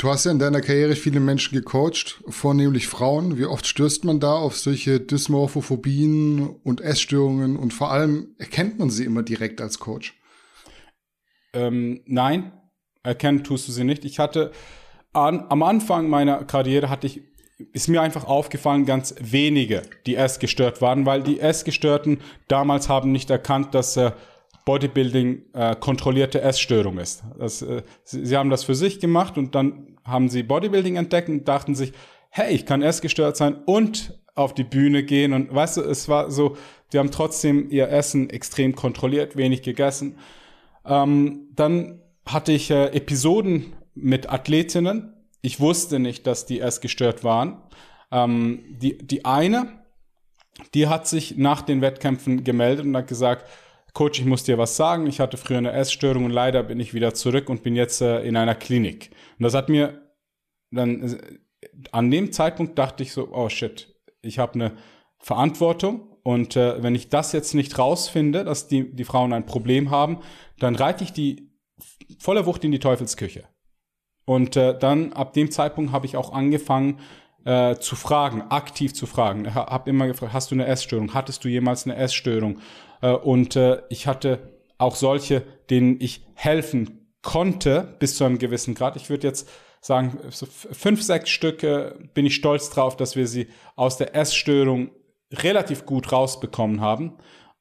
Du hast ja in deiner Karriere viele Menschen gecoacht, vornehmlich Frauen. Wie oft stößt man da auf solche Dysmorphophobien und Essstörungen? Und vor allem, erkennt man sie immer direkt als Coach? Nein, erkennen tust du sie nicht. Ich hatte am Anfang meiner Karriere ist mir einfach aufgefallen, ganz wenige, die essgestört waren, weil die Essgestörten damals haben nicht erkannt, dass Bodybuilding kontrollierte Essstörung ist. Sie haben das für sich gemacht und dann haben sie Bodybuilding entdeckt und dachten sich, hey, ich kann essgestört sein und auf die Bühne gehen. Und weißt du, es war so, die haben trotzdem ihr Essen extrem kontrolliert, wenig gegessen. Dann hatte ich Episoden mit Athletinnen. Ich wusste nicht, dass die essgestört waren. Die eine, die hat sich nach den Wettkämpfen gemeldet und hat gesagt, Coach, ich muss dir was sagen, ich hatte früher eine Essstörung und leider bin ich wieder zurück und bin jetzt in einer Klinik. Und das hat mir dann, an dem Zeitpunkt dachte ich so, oh shit, ich habe eine Verantwortung und wenn ich das jetzt nicht rausfinde, dass die Frauen ein Problem haben, dann reite ich die voller Wucht in die Teufelsküche. Und dann ab dem Zeitpunkt habe ich auch angefangen, zu fragen, aktiv zu fragen. Habe immer gefragt, hast du eine Essstörung? Hattest du jemals eine Essstörung? Und ich hatte auch solche, denen ich helfen konnte bis zu einem gewissen Grad. Ich würde jetzt sagen, so 5, 6 Stücke bin ich stolz drauf, dass wir sie aus der Essstörung relativ gut rausbekommen haben.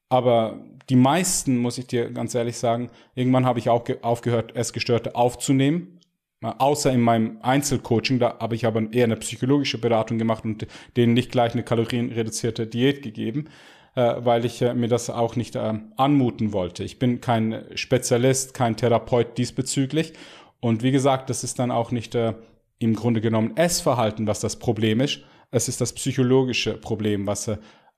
Aber die meisten, muss ich dir ganz ehrlich sagen, irgendwann habe ich auch aufgehört, Essgestörte aufzunehmen. Außer in meinem Einzelcoaching, da habe ich aber eher eine psychologische Beratung gemacht und denen nicht gleich eine kalorienreduzierte Diät gegeben, weil ich mir das auch nicht anmuten wollte. Ich bin kein Spezialist, kein Therapeut diesbezüglich. Und wie gesagt, das ist dann auch nicht im Grunde genommen Essverhalten, was das Problem ist. Es ist das psychologische Problem, was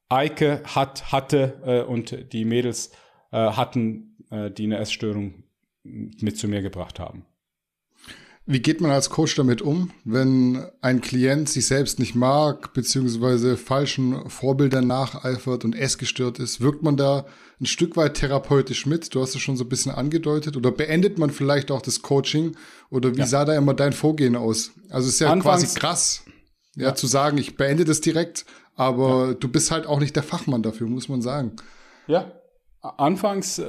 Eike hatte und die Mädels hatten, die eine Essstörung mit zu mir gebracht haben. Wie geht man als Coach damit um, wenn ein Klient sich selbst nicht mag, beziehungsweise falschen Vorbildern nacheifert und essgestört ist? Wirkt man da ein Stück weit therapeutisch mit? Du hast es schon so ein bisschen angedeutet. Oder beendet man vielleicht auch das Coaching? Oder wie sah da immer dein Vorgehen aus? Also es ist ja Anfangs quasi krass, zu sagen, ich beende das direkt, aber du bist halt auch nicht der Fachmann dafür, muss man sagen. Ja, anfangs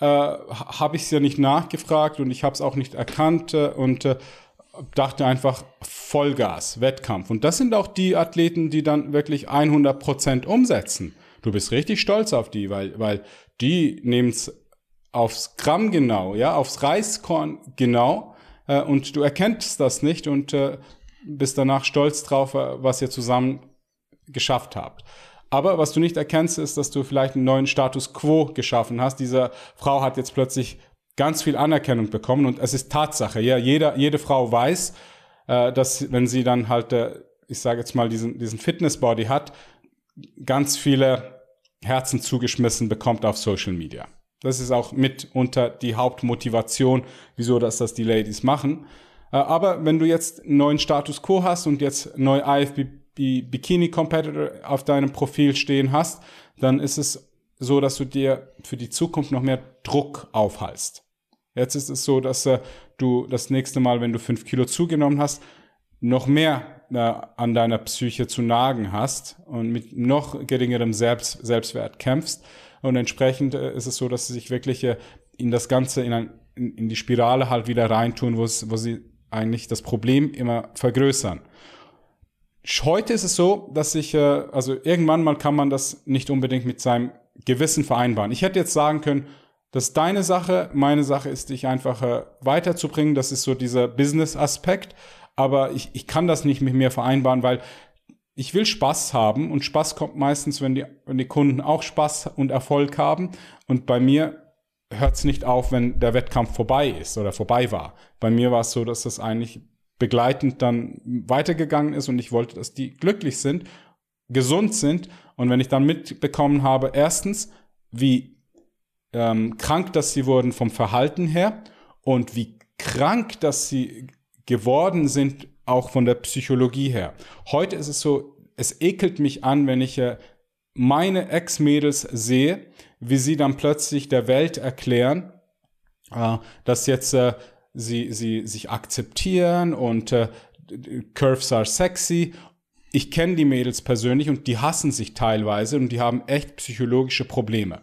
habe ich es ja nicht nachgefragt und ich habe es auch nicht erkannt und dachte einfach Vollgas, Wettkampf. Und das sind auch die Athleten, die dann wirklich 100% umsetzen. Du bist richtig stolz auf die, weil die nehmen es aufs Gramm genau, aufs Reiskorn genau und du erkennst das nicht und bist danach stolz drauf, was ihr zusammen geschafft habt. Aber was du nicht erkennst, ist, dass du vielleicht einen neuen Status Quo geschaffen hast. Diese Frau hat jetzt plötzlich ganz viel Anerkennung bekommen und es ist Tatsache. Ja, jede Frau weiß, dass wenn sie dann halt, ich sage jetzt mal, diesen Fitnessbody hat, ganz viele Herzen zugeschmissen bekommt auf Social Media. Das ist auch mitunter die Hauptmotivation, wieso das die Ladies machen. Aber wenn du jetzt einen neuen Status Quo hast und jetzt neu IFBB, die Bikini-Competitor auf deinem Profil stehen hast, dann ist es so, dass du dir für die Zukunft noch mehr Druck aufhalst. Jetzt ist es so, dass du das nächste Mal, wenn du 5 Kilo zugenommen hast, noch mehr an deiner Psyche zu nagen hast und mit noch geringerem Selbstwert kämpfst. Und entsprechend ist es so, dass sie sich wirklich in das Ganze, in die Spirale halt wieder reintun, wo sie eigentlich das Problem immer vergrößern. Heute ist es so, dass ich, also irgendwann mal kann man das nicht unbedingt mit seinem Gewissen vereinbaren. Ich hätte jetzt sagen können, das ist deine Sache, meine Sache ist, dich einfach weiterzubringen. Das ist so dieser Business-Aspekt. Aber ich kann das nicht mit mir vereinbaren, weil ich will Spaß haben. Und Spaß kommt meistens, wenn die Kunden auch Spaß und Erfolg haben. Und bei mir hört es nicht auf, wenn der Wettkampf vorbei ist oder vorbei war. Bei mir war es so, dass das eigentlich begleitend dann weitergegangen ist und ich wollte, dass die glücklich sind, gesund sind. Und wenn ich dann mitbekommen habe, erstens, wie krank, dass sie wurden vom Verhalten her und wie krank, dass sie geworden sind, auch von der Psychologie her. Heute ist es so, es ekelt mich an, wenn ich meine Ex-Mädels sehe, wie sie dann plötzlich der Welt erklären, dass jetzt sie sich akzeptieren und Curves are sexy. Ich kenne die Mädels persönlich und die hassen sich teilweise und die haben echt psychologische Probleme.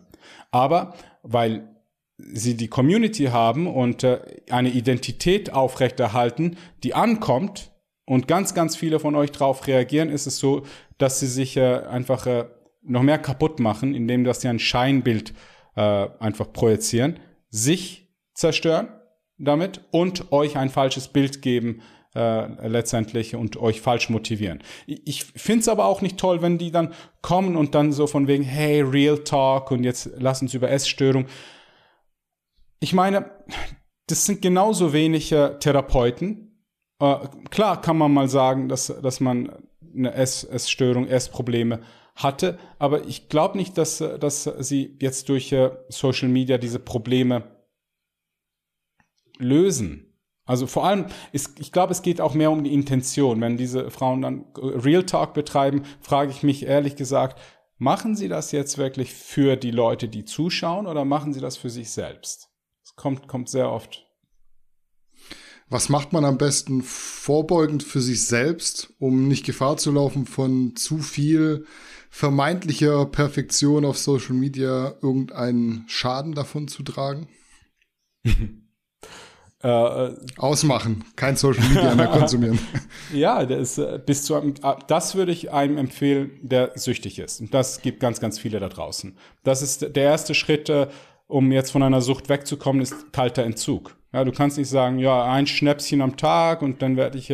Aber weil sie die Community haben und eine Identität aufrechterhalten, die ankommt und ganz, ganz viele von euch drauf reagieren, ist es so, dass sie sich einfach noch mehr kaputt machen, indem dass sie ein Scheinbild einfach projizieren, sich zerstören damit und euch ein falsches Bild geben letztendlich und euch falsch motivieren. Ich finde es aber auch nicht toll, wenn die dann kommen und dann so von wegen, hey, Real Talk und jetzt lass uns über Essstörung. Ich meine, das sind genauso wenig Therapeuten. Klar kann man mal sagen, dass man eine Essstörung, Essprobleme hatte, aber ich glaube nicht, dass sie jetzt durch Social Media diese Probleme lösen. Also vor allem, ich glaube, es geht auch mehr um die Intention. Wenn diese Frauen dann Real Talk betreiben, frage ich mich ehrlich gesagt, machen sie das jetzt wirklich für die Leute, die zuschauen, oder machen sie das für sich selbst? Das kommt sehr oft. Was macht man am besten vorbeugend für sich selbst, um nicht Gefahr zu laufen, von zu viel vermeintlicher Perfektion auf Social Media irgendeinen Schaden davon zu tragen? Ausmachen, kein Social Media mehr konsumieren. Ja, das würde ich einem empfehlen, der süchtig ist. Und das gibt ganz, ganz viele da draußen. Das ist der erste Schritt, um jetzt von einer Sucht wegzukommen, ist kalter Entzug. Ja, du kannst nicht sagen, ja, ein Schnäpschen am Tag und dann werde ich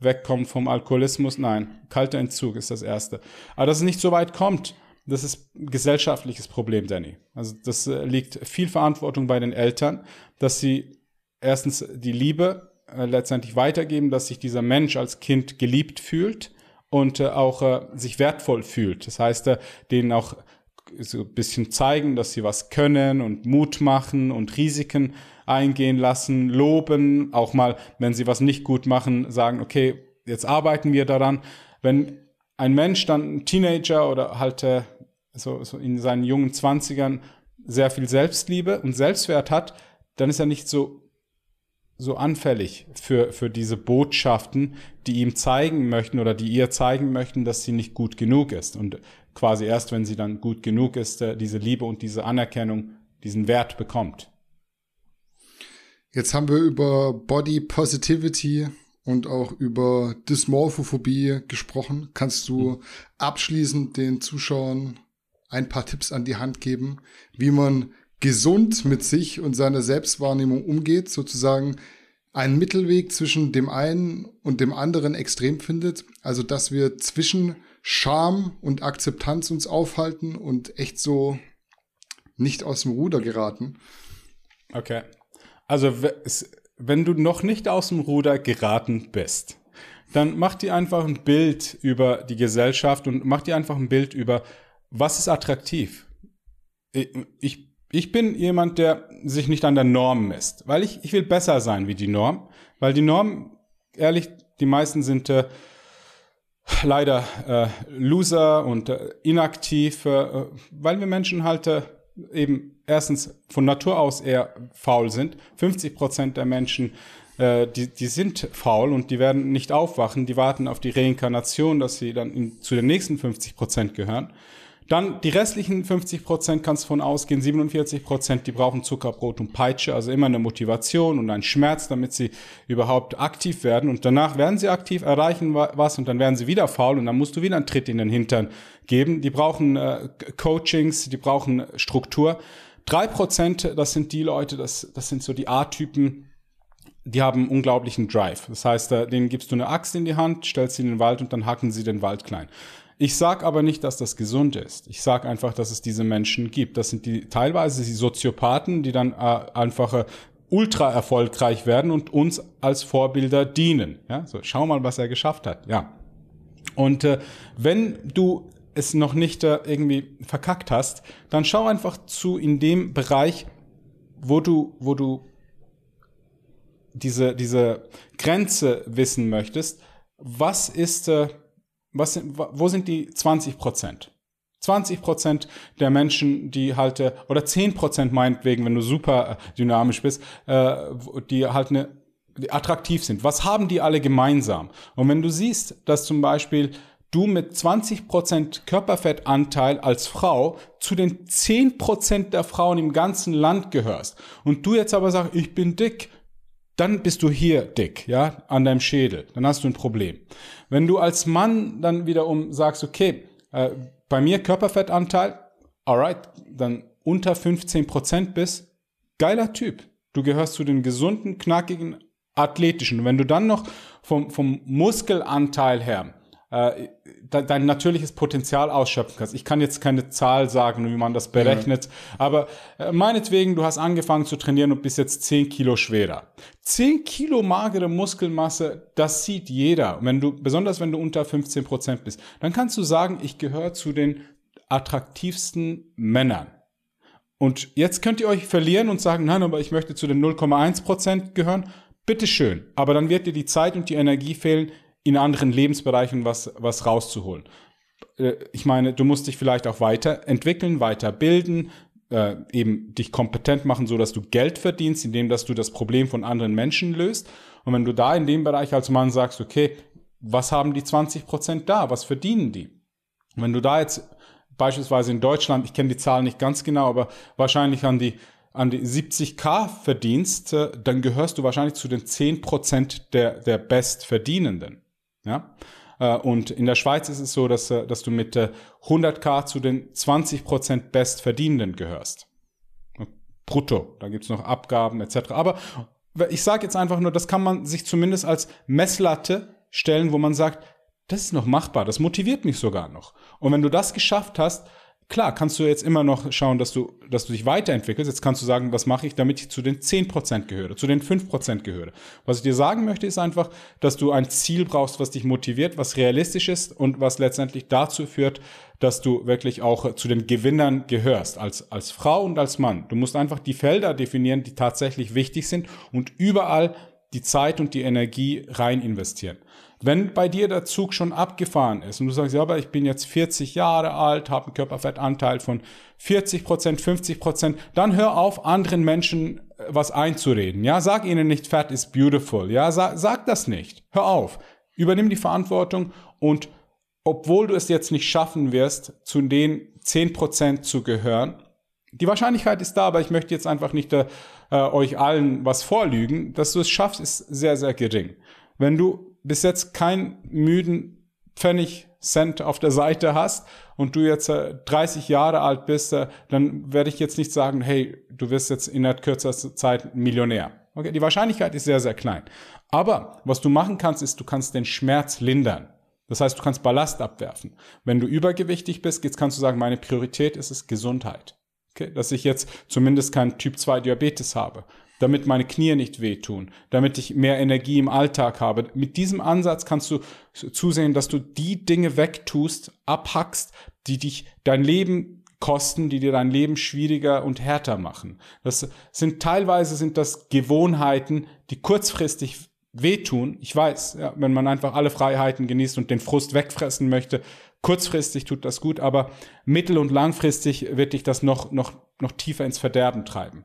wegkommen vom Alkoholismus. Nein, kalter Entzug ist das Erste. Aber dass es nicht so weit kommt, das ist ein gesellschaftliches Problem, Danny. Also das liegt viel Verantwortung bei den Eltern, dass sie erstens die Liebe letztendlich weitergeben, dass sich dieser Mensch als Kind geliebt fühlt und auch sich wertvoll fühlt. Das heißt, denen auch so ein bisschen zeigen, dass sie was können und Mut machen und Risiken eingehen lassen, loben, auch mal, wenn sie was nicht gut machen, sagen, okay, jetzt arbeiten wir daran. Wenn ein Mensch dann, ein Teenager oder halt so in seinen jungen 20ern sehr viel Selbstliebe und Selbstwert hat, dann ist er nicht so anfällig für diese Botschaften, die ihm zeigen möchten oder die ihr zeigen möchten, dass sie nicht gut genug ist. Und quasi erst, wenn sie dann gut genug ist, diese Liebe und diese Anerkennung, diesen Wert bekommt. Jetzt haben wir über Body Positivity und auch über Dysmorphophobie gesprochen. Kannst du abschließend den Zuschauern ein paar Tipps an die Hand geben, wie man gesund mit sich und seiner Selbstwahrnehmung umgeht, sozusagen einen Mittelweg zwischen dem einen und dem anderen Extrem findet, also dass wir zwischen Scham und Akzeptanz uns aufhalten und echt so nicht aus dem Ruder geraten? Okay, also wenn du noch nicht aus dem Ruder geraten bist, dann mach dir einfach ein Bild über die Gesellschaft und mach dir einfach ein Bild über, was ist attraktiv. Ich bin jemand, der sich nicht an der Norm misst, weil ich will besser sein wie die Norm, weil die Norm, ehrlich, die meisten sind leider Loser und inaktiv, weil wir Menschen halt eben erstens von Natur aus eher faul sind. 50% der Menschen, die sind faul und die werden nicht aufwachen, die warten auf die Reinkarnation, dass sie dann zu den nächsten 50% gehören. Dann die restlichen 50% kannst du davon ausgehen, 47%, die brauchen Zuckerbrot und Peitsche, also immer eine Motivation und einen Schmerz, damit sie überhaupt aktiv werden. Und danach werden sie aktiv, erreichen was und dann werden sie wieder faul und dann musst du wieder einen Tritt in den Hintern geben. Die brauchen Coachings, die brauchen Struktur. 3%, das sind die Leute, das sind so die A-Typen, die haben unglaublichen Drive. Das heißt, denen gibst du eine Axt in die Hand, stellst sie in den Wald und dann hacken sie den Wald klein. Ich sage aber nicht, dass das gesund ist. Ich sage einfach, dass es diese Menschen gibt. Das sind teilweise die Soziopathen, die dann einfach ultra erfolgreich werden und uns als Vorbilder dienen. Ja, so, schau mal, was er geschafft hat. Ja. Und wenn du es noch nicht irgendwie verkackt hast, dann schau einfach zu in dem Bereich, wo du diese Grenze wissen möchtest. Was ist wo sind die 20%? 20% der Menschen, die halt, oder 10% meinetwegen, wenn du super dynamisch bist, die halt eine attraktiv sind. Was haben die alle gemeinsam? Und wenn du siehst, dass zum Beispiel du mit 20% Körperfettanteil als Frau zu den 10% der Frauen im ganzen Land gehörst und du jetzt aber sagst, ich bin dick, dann bist du hier dick, ja, an deinem Schädel, dann hast du ein Problem. Wenn du als Mann dann wiederum sagst, okay, bei mir Körperfettanteil, alright, dann unter 15% bist, geiler Typ. Du gehörst zu den gesunden, knackigen, athletischen. Und wenn du dann noch vom Muskelanteil her dein natürliches Potenzial ausschöpfen kannst. Ich kann jetzt keine Zahl sagen, wie man das berechnet, aber meinetwegen, du hast angefangen zu trainieren und bist jetzt 10 Kilo schwerer. 10 Kilo magere Muskelmasse, das sieht jeder. Wenn du, besonders wenn du unter 15% bist, dann kannst du sagen, ich gehöre zu den attraktivsten Männern. Und jetzt könnt ihr euch verlieren und sagen, nein, aber ich möchte zu den 0,1% gehören. Bitteschön, aber dann wird dir die Zeit und die Energie fehlen, in anderen Lebensbereichen was rauszuholen. Ich meine, du musst dich vielleicht auch weiterentwickeln, weiterbilden, eben dich kompetent machen, so dass du Geld verdienst, indem dass du das Problem von anderen Menschen löst. Und wenn du da in dem Bereich als Mann sagst, okay, was haben die 20% da? Was verdienen die? Und wenn du da jetzt beispielsweise in Deutschland, ich kenne die Zahlen nicht ganz genau, aber wahrscheinlich an die 70.000 verdienst, dann gehörst du wahrscheinlich zu den 10% der Bestverdienenden. Ja? Und in der Schweiz ist es so, dass du mit 100.000 zu den 20% Bestverdienenden gehörst. Brutto, da gibt es noch Abgaben etc. Aber ich sage jetzt einfach nur, das kann man sich zumindest als Messlatte stellen, wo man sagt, das ist noch machbar, das motiviert mich sogar noch. Und wenn du das geschafft hast, klar, kannst du jetzt immer noch schauen, dass du dich weiterentwickelst. Jetzt kannst du sagen, was mache ich, damit ich zu den 10% gehöre, zu den 5% gehöre. Was ich dir sagen möchte, ist einfach, dass du ein Ziel brauchst, was dich motiviert, was realistisch ist und was letztendlich dazu führt, dass du wirklich auch zu den Gewinnern gehörst, als Frau und als Mann. Du musst einfach die Felder definieren, die tatsächlich wichtig sind und überall die Zeit und die Energie rein investieren. Wenn bei dir der Zug schon abgefahren ist und du sagst, ja, aber ich bin jetzt 40 Jahre alt, habe einen Körperfettanteil von 40%, 50%, dann hör auf, anderen Menschen was einzureden. Ja, sag ihnen nicht, fat is beautiful. Ja, sag das nicht. Hör auf. Übernimm die Verantwortung und obwohl du es jetzt nicht schaffen wirst, zu den 10% zu gehören, die Wahrscheinlichkeit ist da, aber ich möchte jetzt einfach nicht euch allen was vorlügen. Dass du es schaffst, ist sehr, sehr gering. Wenn du bis jetzt keinen müden Pfennig, Cent auf der Seite hast und du jetzt 30 Jahre alt bist, dann werde ich jetzt nicht sagen, hey, du wirst jetzt in der kürzester Zeit Millionär. Okay, die Wahrscheinlichkeit ist sehr, sehr klein. Aber was du machen kannst, ist, du kannst den Schmerz lindern. Das heißt, du kannst Ballast abwerfen. Wenn du übergewichtig bist, jetzt kannst du sagen, meine Priorität ist es Gesundheit. Okay, dass ich jetzt zumindest keinen Typ 2 Diabetes habe, damit meine Knie nicht wehtun, damit ich mehr Energie im Alltag habe. Mit diesem Ansatz kannst du zusehen, dass du die Dinge wegtust, abhackst, die dich dein Leben kosten, die dir dein Leben schwieriger und härter machen. Teilweise sind das Gewohnheiten, die kurzfristig wehtun. Ich weiß, ja, wenn man einfach alle Freiheiten genießt und den Frust wegfressen möchte, kurzfristig tut das gut, aber mittel- und langfristig wird dich das noch tiefer ins Verderben treiben.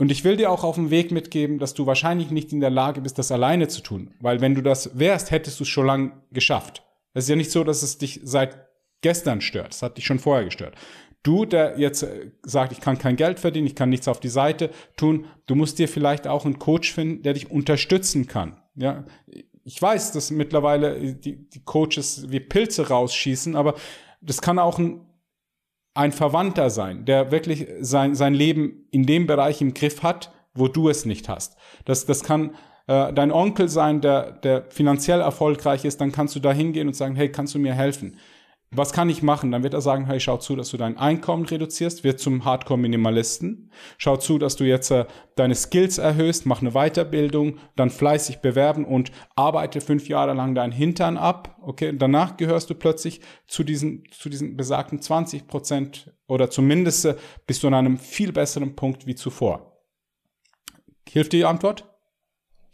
Und ich will dir auch auf dem Weg mitgeben, dass du wahrscheinlich nicht in der Lage bist, das alleine zu tun. Weil wenn du das wärst, hättest du es schon lange geschafft. Es ist ja nicht so, dass es dich seit gestern stört. Es hat dich schon vorher gestört. Du, der jetzt sagt, ich kann kein Geld verdienen, ich kann nichts auf die Seite tun, du musst dir vielleicht auch einen Coach finden, der dich unterstützen kann. Ja, ich weiß, dass mittlerweile die Coaches wie Pilze rausschießen, aber das kann auch ein Verwandter sein, der wirklich sein Leben in dem Bereich im Griff hat, wo du es nicht hast. Das kann dein Onkel sein, der finanziell erfolgreich ist, dann kannst du da hingehen und sagen, hey, kannst du mir helfen? Was kann ich machen? Dann wird er sagen, hey, schau zu, dass du dein Einkommen reduzierst, wird zum Hardcore-Minimalisten. Schau zu, dass du jetzt deine Skills erhöhst, mach eine Weiterbildung, dann fleißig bewerben und arbeite 5 Jahre lang deinen Hintern ab. Okay, und danach gehörst du plötzlich zu diesen besagten 20% oder zumindest bist du an einem viel besseren Punkt wie zuvor. Hilft dir die Antwort?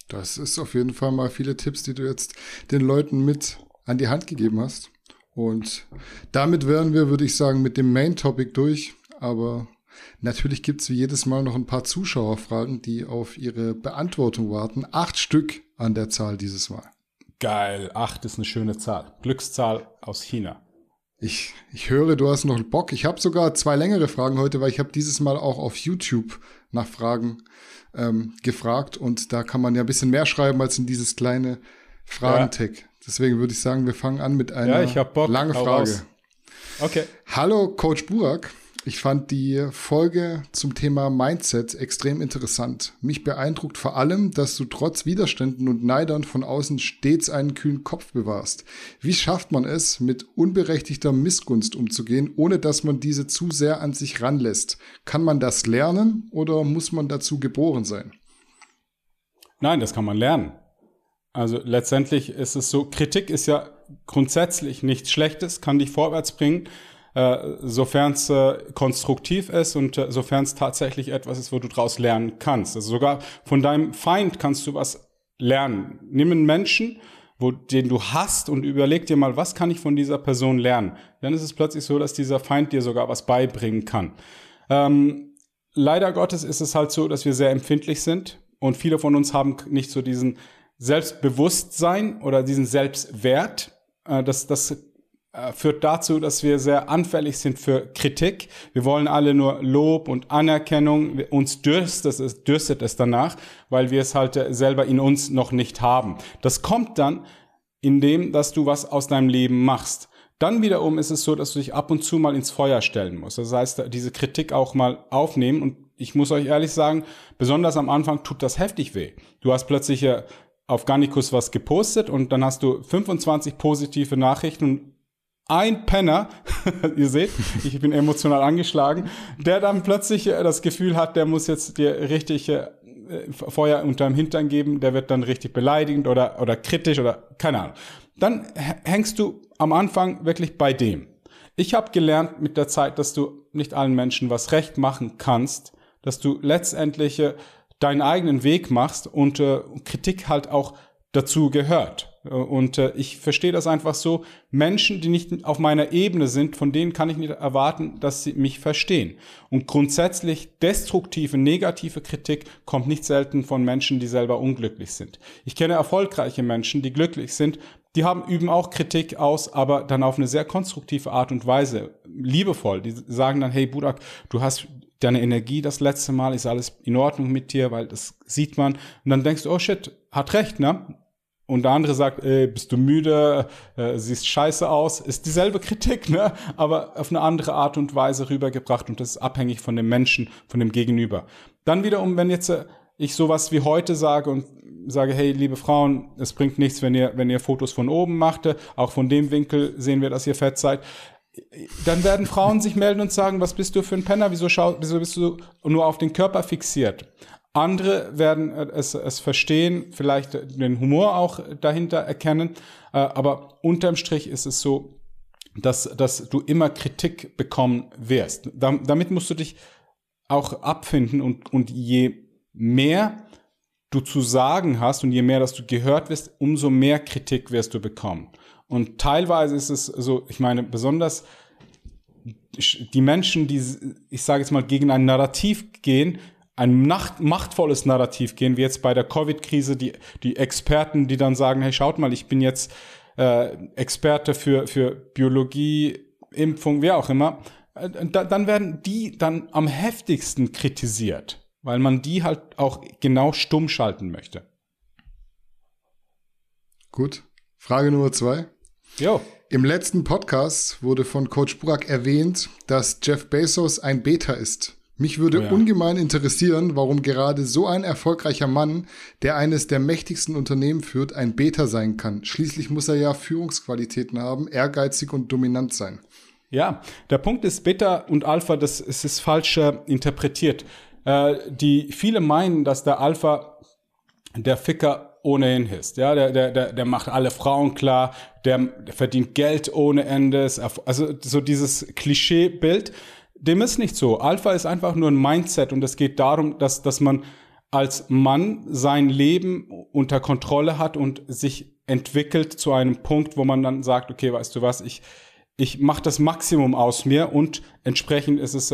Das ist auf jeden Fall mal viele Tipps, die du jetzt den Leuten mit an die Hand gegeben hast. Und damit wären wir, würde ich sagen, mit dem Main-Topic durch. Aber Natürlich gibt es wie jedes Mal noch ein paar Zuschauerfragen, die auf ihre Beantwortung warten. 8 Stück an der Zahl dieses Mal. Geil, 8 ist eine schöne Zahl. Glückszahl aus China. Ich höre, du hast noch Bock. Ich habe sogar 2 längere Fragen heute, weil ich habe dieses Mal auch auf YouTube nach Fragen gefragt. Und da kann man ja ein bisschen mehr schreiben als in dieses kleine Fragen-Tag. Ja. Deswegen würde ich sagen, wir fangen an mit einer langen Frage. Okay. Hallo Coach Burak. Ich fand die Folge zum Thema Mindset extrem interessant. Mich beeindruckt vor allem, dass du trotz Widerständen und Neidern von außen stets einen kühlen Kopf bewahrst. Wie schafft man es, mit unberechtigter Missgunst umzugehen, ohne dass man diese zu sehr an sich ranlässt? Kann man das lernen oder muss man dazu geboren sein? Nein, das kann man lernen. Also letztendlich ist es so, Kritik ist ja grundsätzlich nichts Schlechtes, kann dich vorwärts bringen, sofern es konstruktiv ist und sofern es tatsächlich etwas ist, wo du daraus lernen kannst. Also sogar von deinem Feind kannst du was lernen. Nimm einen Menschen, den du hasst, und überleg dir mal, was kann ich von dieser Person lernen? Dann ist es plötzlich so, dass dieser Feind dir sogar was beibringen kann. Leider Gottes ist es halt so, dass wir sehr empfindlich sind und viele von uns haben nicht so diesen Selbstbewusstsein oder diesen Selbstwert. Das führt dazu, dass wir sehr anfällig sind für Kritik. Wir wollen alle nur Lob und Anerkennung. Uns dürstet es danach, weil wir es halt selber in uns noch nicht haben. Das kommt dann, indem, dass du was aus deinem Leben machst. Dann wiederum ist es so, dass du dich ab und zu mal ins Feuer stellen musst. Das heißt, diese Kritik auch mal aufnehmen. Und ich muss euch ehrlich sagen, besonders am Anfang tut das heftig weh. Du hast plötzlich auf Gannikus was gepostet und dann hast du 25 positive Nachrichten und ein Penner, ihr seht, ich bin emotional angeschlagen, der dann plötzlich das Gefühl hat, der muss jetzt dir richtig Feuer unterm Hintern geben, der wird dann richtig beleidigend oder kritisch oder keine Ahnung. Dann hängst du am Anfang wirklich bei dem. Ich habe gelernt mit der Zeit, dass du nicht allen Menschen was recht machen kannst, dass du letztendlich deinen eigenen Weg machst und Kritik halt auch dazu gehört. Und ich verstehe das einfach so, Menschen, die nicht auf meiner Ebene sind, von denen kann ich nicht erwarten, dass sie mich verstehen. Und grundsätzlich destruktive, negative Kritik kommt nicht selten von Menschen, die selber unglücklich sind. Ich kenne erfolgreiche Menschen, die glücklich sind, die üben auch Kritik aus, aber dann auf eine sehr konstruktive Art und Weise, liebevoll. Die sagen dann, hey Burak, du hast deine Energie das letzte Mal, ist alles in Ordnung mit dir, weil das sieht man. Und dann denkst du, oh shit, hat recht, ne? Und der andere sagt, ey, bist du müde, siehst scheiße aus. Ist dieselbe Kritik, ne? Aber auf eine andere Art und Weise rübergebracht. Und das ist abhängig von dem Menschen, von dem Gegenüber. Dann wiederum, wenn jetzt ich sowas wie heute sage und sage, hey, liebe Frauen, es bringt nichts, wenn ihr Fotos von oben macht. Auch von dem Winkel sehen wir, dass ihr fett seid. Dann werden Frauen sich melden und sagen, was bist du für ein Penner? Wieso bist du nur auf den Körper fixiert? Andere werden es verstehen, vielleicht den Humor auch dahinter erkennen, aber unterm Strich ist es so, dass du immer Kritik bekommen wirst. Damit musst du dich auch abfinden und je mehr du zu sagen hast und je mehr, dass du gehört wirst, umso mehr Kritik wirst du bekommen. Und teilweise ist es so, ich meine, besonders die Menschen, die, ich sage jetzt mal, gegen ein Narrativ gehen, ein machtvolles Narrativ gehen, wie jetzt bei der Covid-Krise, die Experten, die dann sagen, hey, schaut mal, ich bin jetzt Experte für Biologie, Impfung, wer auch immer, dann werden die dann am heftigsten kritisiert, weil man die halt auch genau stumm schalten möchte. Gut, Frage Nummer 2. Jo. Im letzten Podcast wurde von Coach Burak erwähnt, dass Jeff Bezos ein Beta ist. Mich würde ungemein interessieren, warum gerade so ein erfolgreicher Mann, der eines der mächtigsten Unternehmen führt, ein Beta sein kann. Schließlich muss er ja Führungsqualitäten haben, ehrgeizig und dominant sein. Ja, der Punkt ist, Beta und Alpha, es ist falsch interpretiert. Viele meinen, dass der Alpha der Ficker ohnehin ist. Ja, der macht alle Frauen klar, der verdient Geld ohne Ende. Also so dieses Klischeebild. Dem ist nicht so. Alpha ist einfach nur ein Mindset und es geht darum, dass man als Mann sein Leben unter Kontrolle hat und sich entwickelt zu einem Punkt, wo man dann sagt, okay, weißt du was, ich ich mache das Maximum aus mir und entsprechend ist es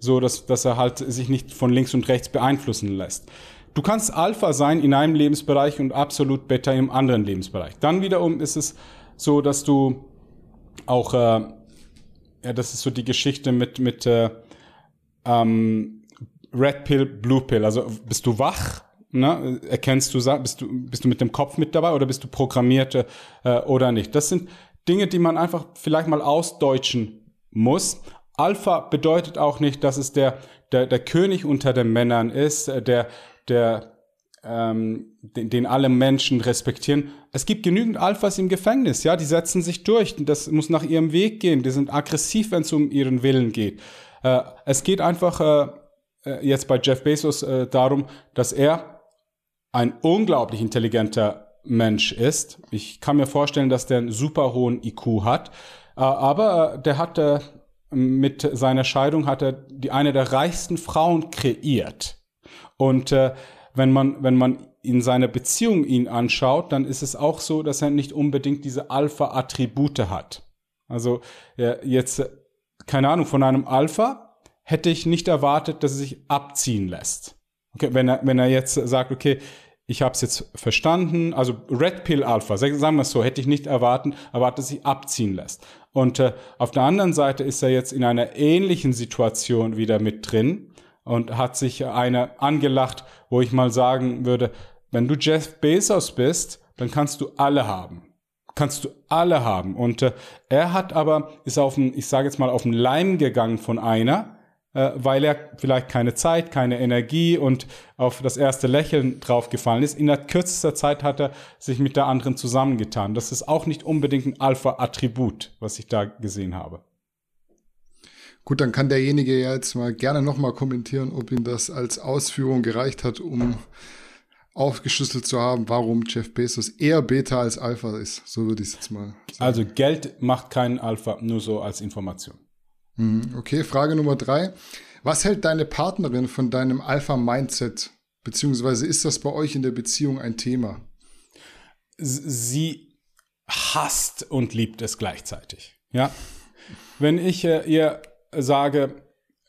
so, dass er halt sich nicht von links und rechts beeinflussen lässt. Du kannst Alpha sein in einem Lebensbereich und absolut Beta im anderen Lebensbereich. Dann wiederum ist es so, dass du auch, ja, das ist so die Geschichte mit Red Pill, Blue Pill. Also bist du wach, ne? Erkennst du, bist du mit dem Kopf mit dabei oder bist du programmiert oder nicht? Das sind Dinge, die man einfach vielleicht mal ausdeutschen muss. Alpha bedeutet auch nicht, dass es der König unter den Männern ist, den alle Menschen respektieren. Es gibt genügend Alphas im Gefängnis, ja, die setzen sich durch, das muss nach ihrem Weg gehen, die sind aggressiv, wenn es um ihren Willen geht. Es geht einfach jetzt bei Jeff Bezos darum, dass er ein unglaublich intelligenter Mensch ist. Ich kann mir vorstellen, dass der einen super hohen IQ hat, aber der hat mit seiner Scheidung hat er eine der reichsten Frauen kreiert. Und wenn man in seiner Beziehung ihn anschaut, dann ist es auch so, dass er nicht unbedingt diese Alpha-Attribute hat. Also jetzt, keine Ahnung, von einem Alpha hätte ich nicht erwartet, dass er sich abziehen lässt. Okay, wenn er jetzt sagt, okay, ich habe es jetzt verstanden, also Red Pill Alpha, sagen wir es so, hätte ich nicht erwartet, dass sich abziehen lässt. Und auf der anderen Seite ist er jetzt in einer ähnlichen Situation wieder mit drin und hat sich eine angelacht, wo ich mal sagen würde, wenn du Jeff Bezos bist, dann kannst du alle haben. Kannst du alle haben. Und er hat aber, ist auf den Leim gegangen von einer, weil er vielleicht keine Zeit, keine Energie und auf das erste Lächeln draufgefallen ist. In der kürzester Zeit hat er sich mit der anderen zusammengetan. Das ist auch nicht unbedingt ein Alpha-Attribut, was ich da gesehen habe. Gut, dann kann derjenige ja jetzt mal gerne nochmal kommentieren, ob ihm das als Ausführung gereicht hat, um aufgeschlüsselt zu haben, warum Jeff Bezos eher Beta als Alpha ist. So würde ich es jetzt mal sagen. Also Geld macht keinen Alpha, nur so als Information. Okay, Frage Nummer 3. Was hält deine Partnerin von deinem Alpha-Mindset? Beziehungsweise ist das bei euch in der Beziehung ein Thema? Sie hasst und liebt es gleichzeitig. Ja? Wenn ich ihr sage,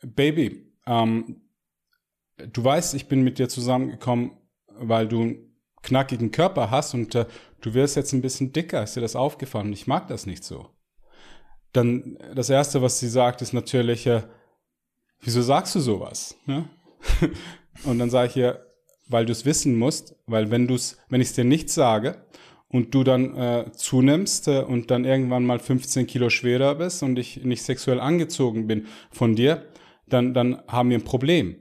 Baby, du weißt, ich bin mit dir zusammengekommen, weil du einen knackigen Körper hast und du wirst jetzt ein bisschen dicker, ist dir das aufgefallen? Ich mag das nicht so. Dann das Erste, was sie sagt, ist natürlich, wieso sagst du sowas? Ja? Und dann sage ich ihr, weil du es wissen musst, weil wenn ich es dir nicht sage und du dann zunimmst und dann irgendwann mal 15 Kilo schwerer bist und ich nicht sexuell angezogen bin von dir, dann haben wir ein Problem.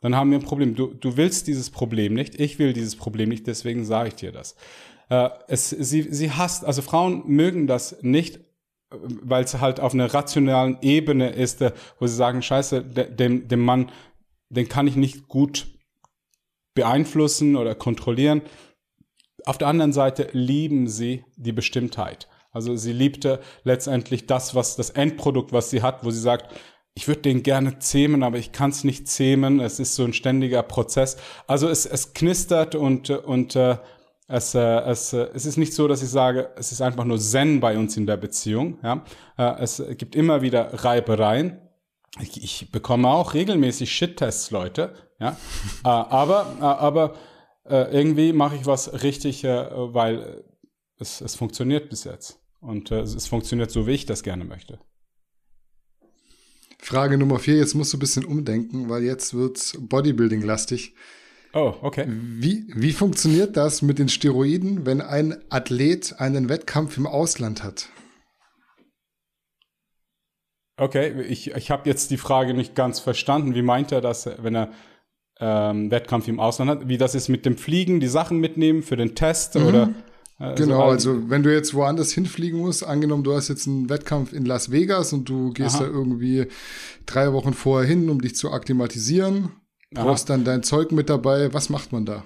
Dann haben wir ein Problem. Du willst dieses Problem nicht, ich will dieses Problem nicht, deswegen sage ich dir das. Sie hasst, also Frauen mögen das nicht, weil es halt auf einer rationalen Ebene ist, wo sie sagen, scheiße, dem Mann, den kann ich nicht gut beeinflussen oder kontrollieren. Auf der anderen Seite lieben sie die Bestimmtheit. Also sie liebte letztendlich das Endprodukt, was sie hat, wo sie sagt, ich würde den gerne zähmen, aber ich kann es nicht zähmen. Es ist so ein ständiger Prozess. Also es knistert und es ist nicht so, dass ich sage, es ist einfach nur Zen bei uns in der Beziehung. Ja? Es gibt immer wieder Reibereien. Ich bekomme auch regelmäßig Shit-Tests, Leute. Ja? aber irgendwie mache ich was richtig, weil es funktioniert bis jetzt. Und es funktioniert so, wie ich das gerne möchte. Frage Nummer 4. Jetzt musst du ein bisschen umdenken, weil jetzt wird's Bodybuilding-lastig. Oh, okay. Wie funktioniert das mit den Steroiden, wenn ein Athlet einen Wettkampf im Ausland hat? Okay, ich habe jetzt die Frage nicht ganz verstanden. Wie meint er das, wenn er Wettkampf im Ausland hat? Wie das ist mit dem Fliegen, die Sachen mitnehmen für den Test oder? Genau, also wenn du jetzt woanders hinfliegen musst, angenommen du hast jetzt einen Wettkampf in Las Vegas und du gehst da irgendwie 3 Wochen vorher hin, um dich zu akklimatisieren. Brauchst dann dein Zeug mit dabei. Was macht man da?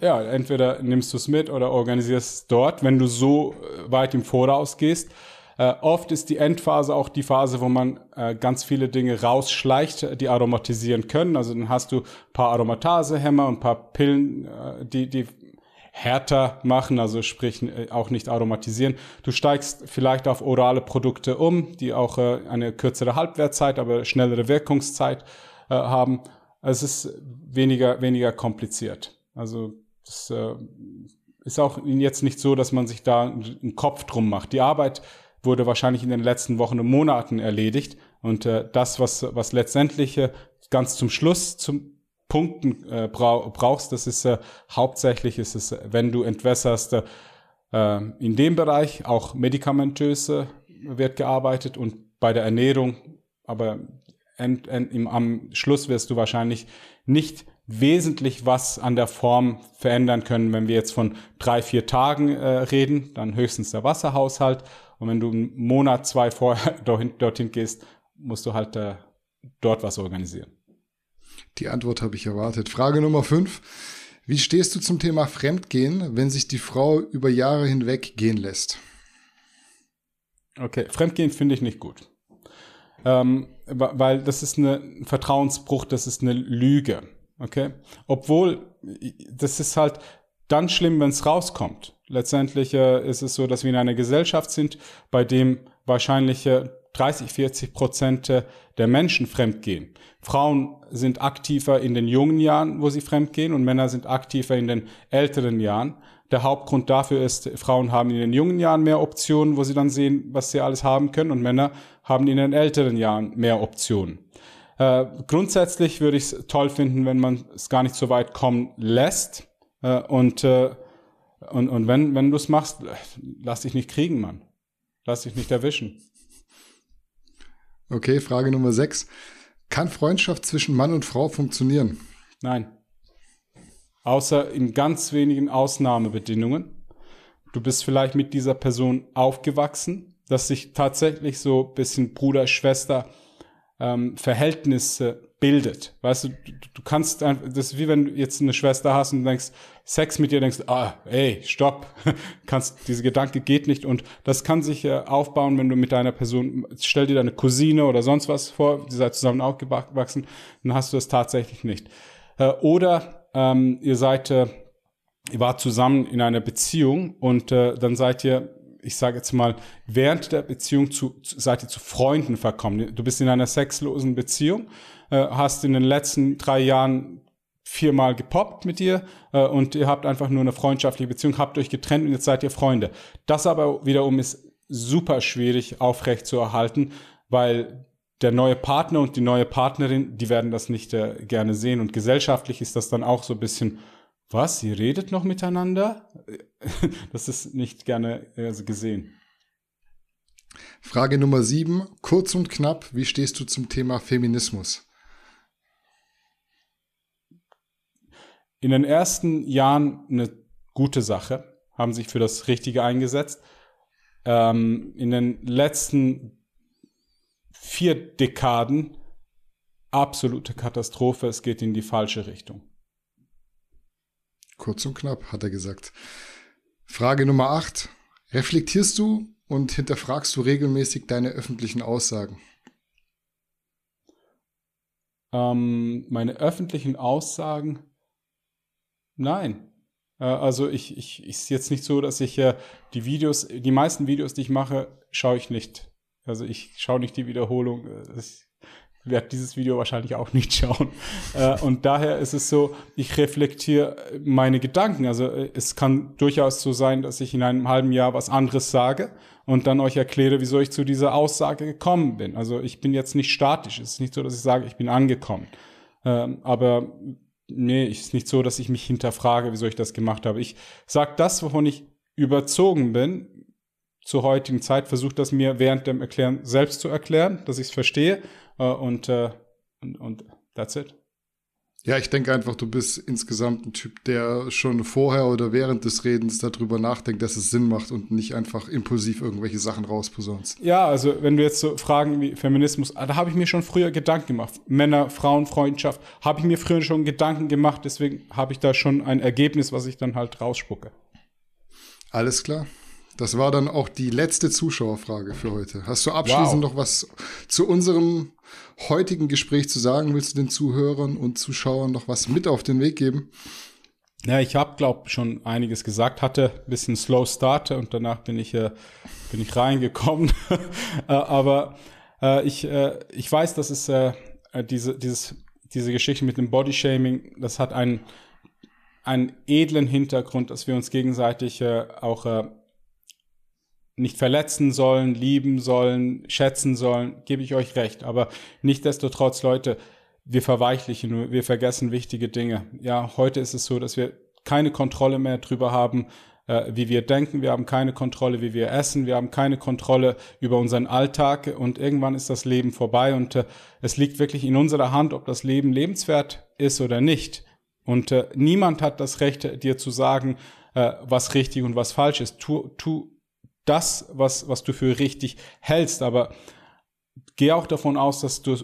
Ja, entweder nimmst du es mit oder organisierst es dort, wenn du so weit im Voraus gehst. Oft ist die Endphase auch die Phase, wo man ganz viele Dinge rausschleicht, die aromatisieren können. Also dann hast du ein paar Aromatasehämmer und ein paar Pillen, die härter machen, also sprich auch nicht automatisieren. Du steigst vielleicht auf orale Produkte um, die auch eine kürzere Halbwertzeit, aber schnellere Wirkungszeit haben. Es ist weniger kompliziert. Also das ist auch jetzt nicht so, dass man sich da einen Kopf drum macht. Die Arbeit wurde wahrscheinlich in den letzten Wochen und Monaten erledigt. Und das, was letztendlich ganz zum Schluss zum Punkten brauchst, das ist hauptsächlich, ist es, wenn du entwässerst, in dem Bereich auch medikamentös wird gearbeitet und bei der Ernährung, aber am Schluss wirst du wahrscheinlich nicht wesentlich was an der Form verändern können. Wenn wir jetzt von 3-4 Tagen reden, dann höchstens der Wasserhaushalt. Und wenn du einen Monat, 2 vorher dorthin gehst, musst du halt dort was organisieren. Die Antwort habe ich erwartet. Frage Nummer 5. Wie stehst du zum Thema Fremdgehen, wenn sich die Frau über Jahre hinweg gehen lässt? Okay, Fremdgehen finde ich nicht gut. Weil das ist ein Vertrauensbruch, das ist eine Lüge. Okay? Obwohl, das ist halt dann schlimm, wenn es rauskommt. Letztendlich ist es so, dass wir in einer Gesellschaft sind, bei dem wahrscheinlich 30-40% der Menschen fremdgehen. Frauen sind aktiver in den jungen Jahren, wo sie fremdgehen, und Männer sind aktiver in den älteren Jahren. Der Hauptgrund dafür ist, Frauen haben in den jungen Jahren mehr Optionen, wo sie dann sehen, was sie alles haben können, und Männer haben in den älteren Jahren mehr Optionen. Grundsätzlich würde ich es toll finden, wenn man es gar nicht so weit kommen lässt. Und wenn du es machst, lass dich nicht kriegen, Mann. Lass dich nicht erwischen. Okay, Frage Nummer 6. Kann Freundschaft zwischen Mann und Frau funktionieren? Nein. Außer in ganz wenigen Ausnahmebedingungen. Du bist vielleicht mit dieser Person aufgewachsen, dass sich tatsächlich so ein bisschen Bruder-Schwester-Verhältnisse bildet. Weißt du, du kannst, das ist wie wenn du jetzt eine Schwester hast und denkst, Sex mit ihr, denkst, ey, stopp, kannst, diese Gedanke geht nicht, und das kann sich aufbauen, wenn du mit einer Person, stell dir deine Cousine oder sonst was vor, die seid zusammen aufgewachsen, dann hast du das tatsächlich nicht. Oder ihr wart zusammen in einer Beziehung und dann seid ihr, ich sage jetzt mal, während der Beziehung seid ihr zu Freunden verkommen. Du bist in einer sexlosen Beziehung, hast in den letzten 3 Jahren 4-mal gepoppt mit ihr und ihr habt einfach nur eine freundschaftliche Beziehung, habt euch getrennt und jetzt seid ihr Freunde. Das aber wiederum ist super schwierig aufrecht zu erhalten, weil der neue Partner und die neue Partnerin, die werden das nicht gerne sehen, und gesellschaftlich ist das dann auch so ein bisschen, was, ihr redet noch miteinander? Das ist nicht gerne gesehen. Frage Nummer 7, kurz und knapp, wie stehst du zum Thema Feminismus? In den ersten Jahren eine gute Sache, haben sich für das Richtige eingesetzt. In den letzten 4 Dekaden absolute Katastrophe, es geht in die falsche Richtung. Kurz und knapp, hat er gesagt. Frage Nummer 8. Reflektierst du und hinterfragst du regelmäßig deine öffentlichen Aussagen? Meine öffentlichen Aussagen? Nein. Also ist jetzt nicht so, dass ich die meisten Videos, die ich mache, schaue ich nicht. Also ich schaue nicht die Wiederholung. Ich werde dieses Video wahrscheinlich auch nicht schauen. Und daher ist es so, ich reflektiere meine Gedanken. Also es kann durchaus so sein, dass ich in einem halben Jahr was anderes sage und dann euch erkläre, wieso ich zu dieser Aussage gekommen bin. Also ich bin jetzt nicht statisch. Es ist nicht so, dass ich sage, ich bin angekommen. Aber nee, es ist nicht so, dass ich mich hinterfrage, wieso ich das gemacht habe. Ich sage das, wovon ich überzogen bin, zur heutigen Zeit, versuche das mir während dem Erklären selbst zu erklären, dass ich es verstehe, und that's it. Ja, ich denke einfach, du bist insgesamt ein Typ, der schon vorher oder während des Redens darüber nachdenkt, dass es Sinn macht und nicht einfach impulsiv irgendwelche Sachen rausposaunst. Ja, also wenn du jetzt so Fragen wie Feminismus, da habe ich mir schon früher Gedanken gemacht. Männer, Frauen, Freundschaft, habe ich mir früher schon Gedanken gemacht, deswegen habe ich da schon ein Ergebnis, was ich dann halt rausspucke. Alles klar. Das war dann auch die letzte Zuschauerfrage für heute. Hast du abschließend noch was zu unserem heutigen Gespräch zu sagen? Willst du den Zuhörern und Zuschauern noch was mit auf den Weg geben? Ja, ich habe, glaube ich, schon einiges gesagt, hatte ein bisschen slow start und danach bin ich reingekommen. Aber ich weiß, dass es diese Geschichte mit dem Bodyshaming, das hat einen edlen Hintergrund, dass wir uns gegenseitig auch nicht verletzen sollen, lieben sollen, schätzen sollen, gebe ich euch recht. Aber nichtsdestotrotz, Leute, wir verweichlichen, wir vergessen wichtige Dinge. Ja, heute ist es so, dass wir keine Kontrolle mehr drüber haben, wie wir denken. Wir haben keine Kontrolle, wie wir essen. Wir haben keine Kontrolle über unseren Alltag. Und irgendwann ist das Leben vorbei. Und es liegt wirklich in unserer Hand, ob das Leben lebenswert ist oder nicht. Und niemand hat das Recht, dir zu sagen, was richtig und was falsch ist. Tu das, was du für richtig hältst. Aber geh auch davon aus, dass du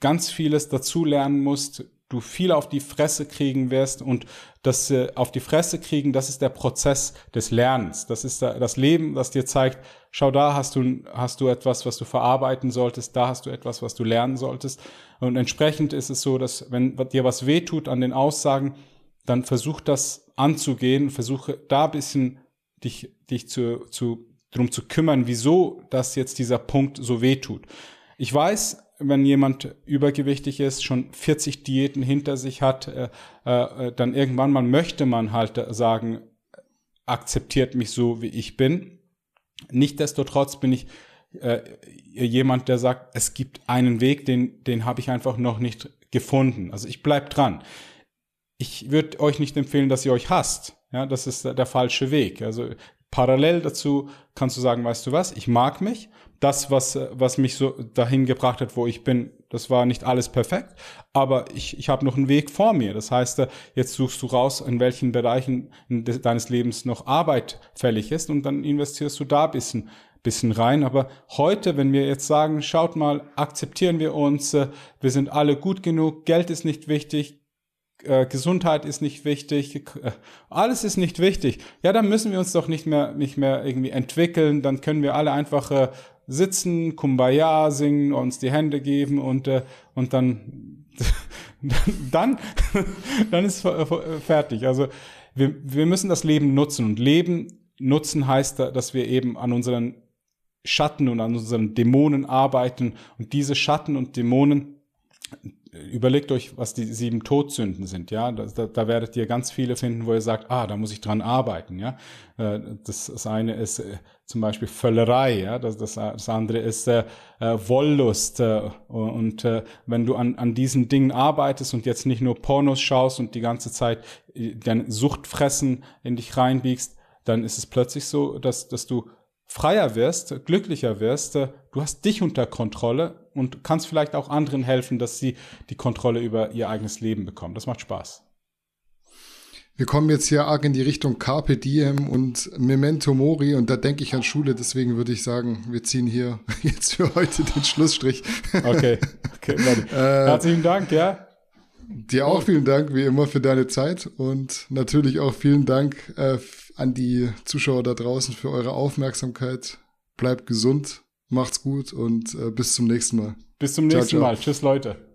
ganz vieles dazu lernen musst, du viel auf die Fresse kriegen wirst, und das auf die Fresse kriegen, das ist der Prozess des Lernens. Das ist das Leben, das dir zeigt, schau, da hast du etwas, was du verarbeiten solltest, da hast du etwas, was du lernen solltest. Und entsprechend ist es so, dass wenn dir was wehtut an den Aussagen, dann versuch das anzugehen, versuche da ein bisschen dich darum zu kümmern, wieso das jetzt dieser Punkt so wehtut. Ich weiß, wenn jemand übergewichtig ist, schon 40 Diäten hinter sich hat, dann irgendwann mal möchte man halt sagen, akzeptiert mich so, wie ich bin. Nichtsdestotrotz bin ich jemand, der sagt, es gibt einen Weg, den habe ich einfach noch nicht gefunden. Also ich bleibe dran. Ich würde euch nicht empfehlen, dass ihr euch hasst. Ja, das ist der falsche Weg. Also parallel dazu kannst du sagen, weißt du was, ich mag mich. Das, was mich so dahin gebracht hat, wo ich bin, das war nicht alles perfekt, aber ich habe noch einen Weg vor mir. Das heißt, jetzt suchst du raus, in welchen Bereichen deines Lebens noch Arbeit fällig ist, und dann investierst du da ein bisschen rein. Aber heute, wenn wir jetzt sagen, schaut mal, akzeptieren wir uns, wir sind alle gut genug, Geld ist nicht wichtig, Gesundheit ist nicht wichtig, alles ist nicht wichtig. Ja, dann müssen wir uns doch nicht mehr irgendwie entwickeln. Dann können wir alle einfach sitzen, Kumbaya singen, uns die Hände geben und dann ist fertig. Also wir müssen das Leben nutzen, und Leben nutzen heißt, dass wir eben an unseren Schatten und an unseren Dämonen arbeiten, und diese Schatten und Dämonen, überlegt euch, was die 7 Todsünden sind, ja. Da werdet ihr ganz viele finden, wo ihr sagt, da muss ich dran arbeiten, ja. Das eine ist zum Beispiel Völlerei, ja. Das andere ist Wollust. Und wenn du an diesen Dingen arbeitest und jetzt nicht nur Pornos schaust und die ganze Zeit dein Suchtfressen in dich reinbiegst, dann ist es plötzlich so, dass du freier wirst, glücklicher wirst, du hast dich unter Kontrolle und kannst vielleicht auch anderen helfen, dass sie die Kontrolle über ihr eigenes Leben bekommen. Das macht Spaß. Wir kommen jetzt hier arg in die Richtung Carpe Diem und Memento Mori, und da denke ich an Schule, deswegen würde ich sagen, wir ziehen hier jetzt für heute den Schlussstrich. Okay. Herzlichen Dank, ja. Dir auch vielen Dank, wie immer, für deine Zeit, und natürlich auch vielen Dank an die Zuschauer da draußen für eure Aufmerksamkeit. Bleibt gesund, macht's gut und bis zum nächsten Mal. Bis zum nächsten Mal. Tschüss, Leute.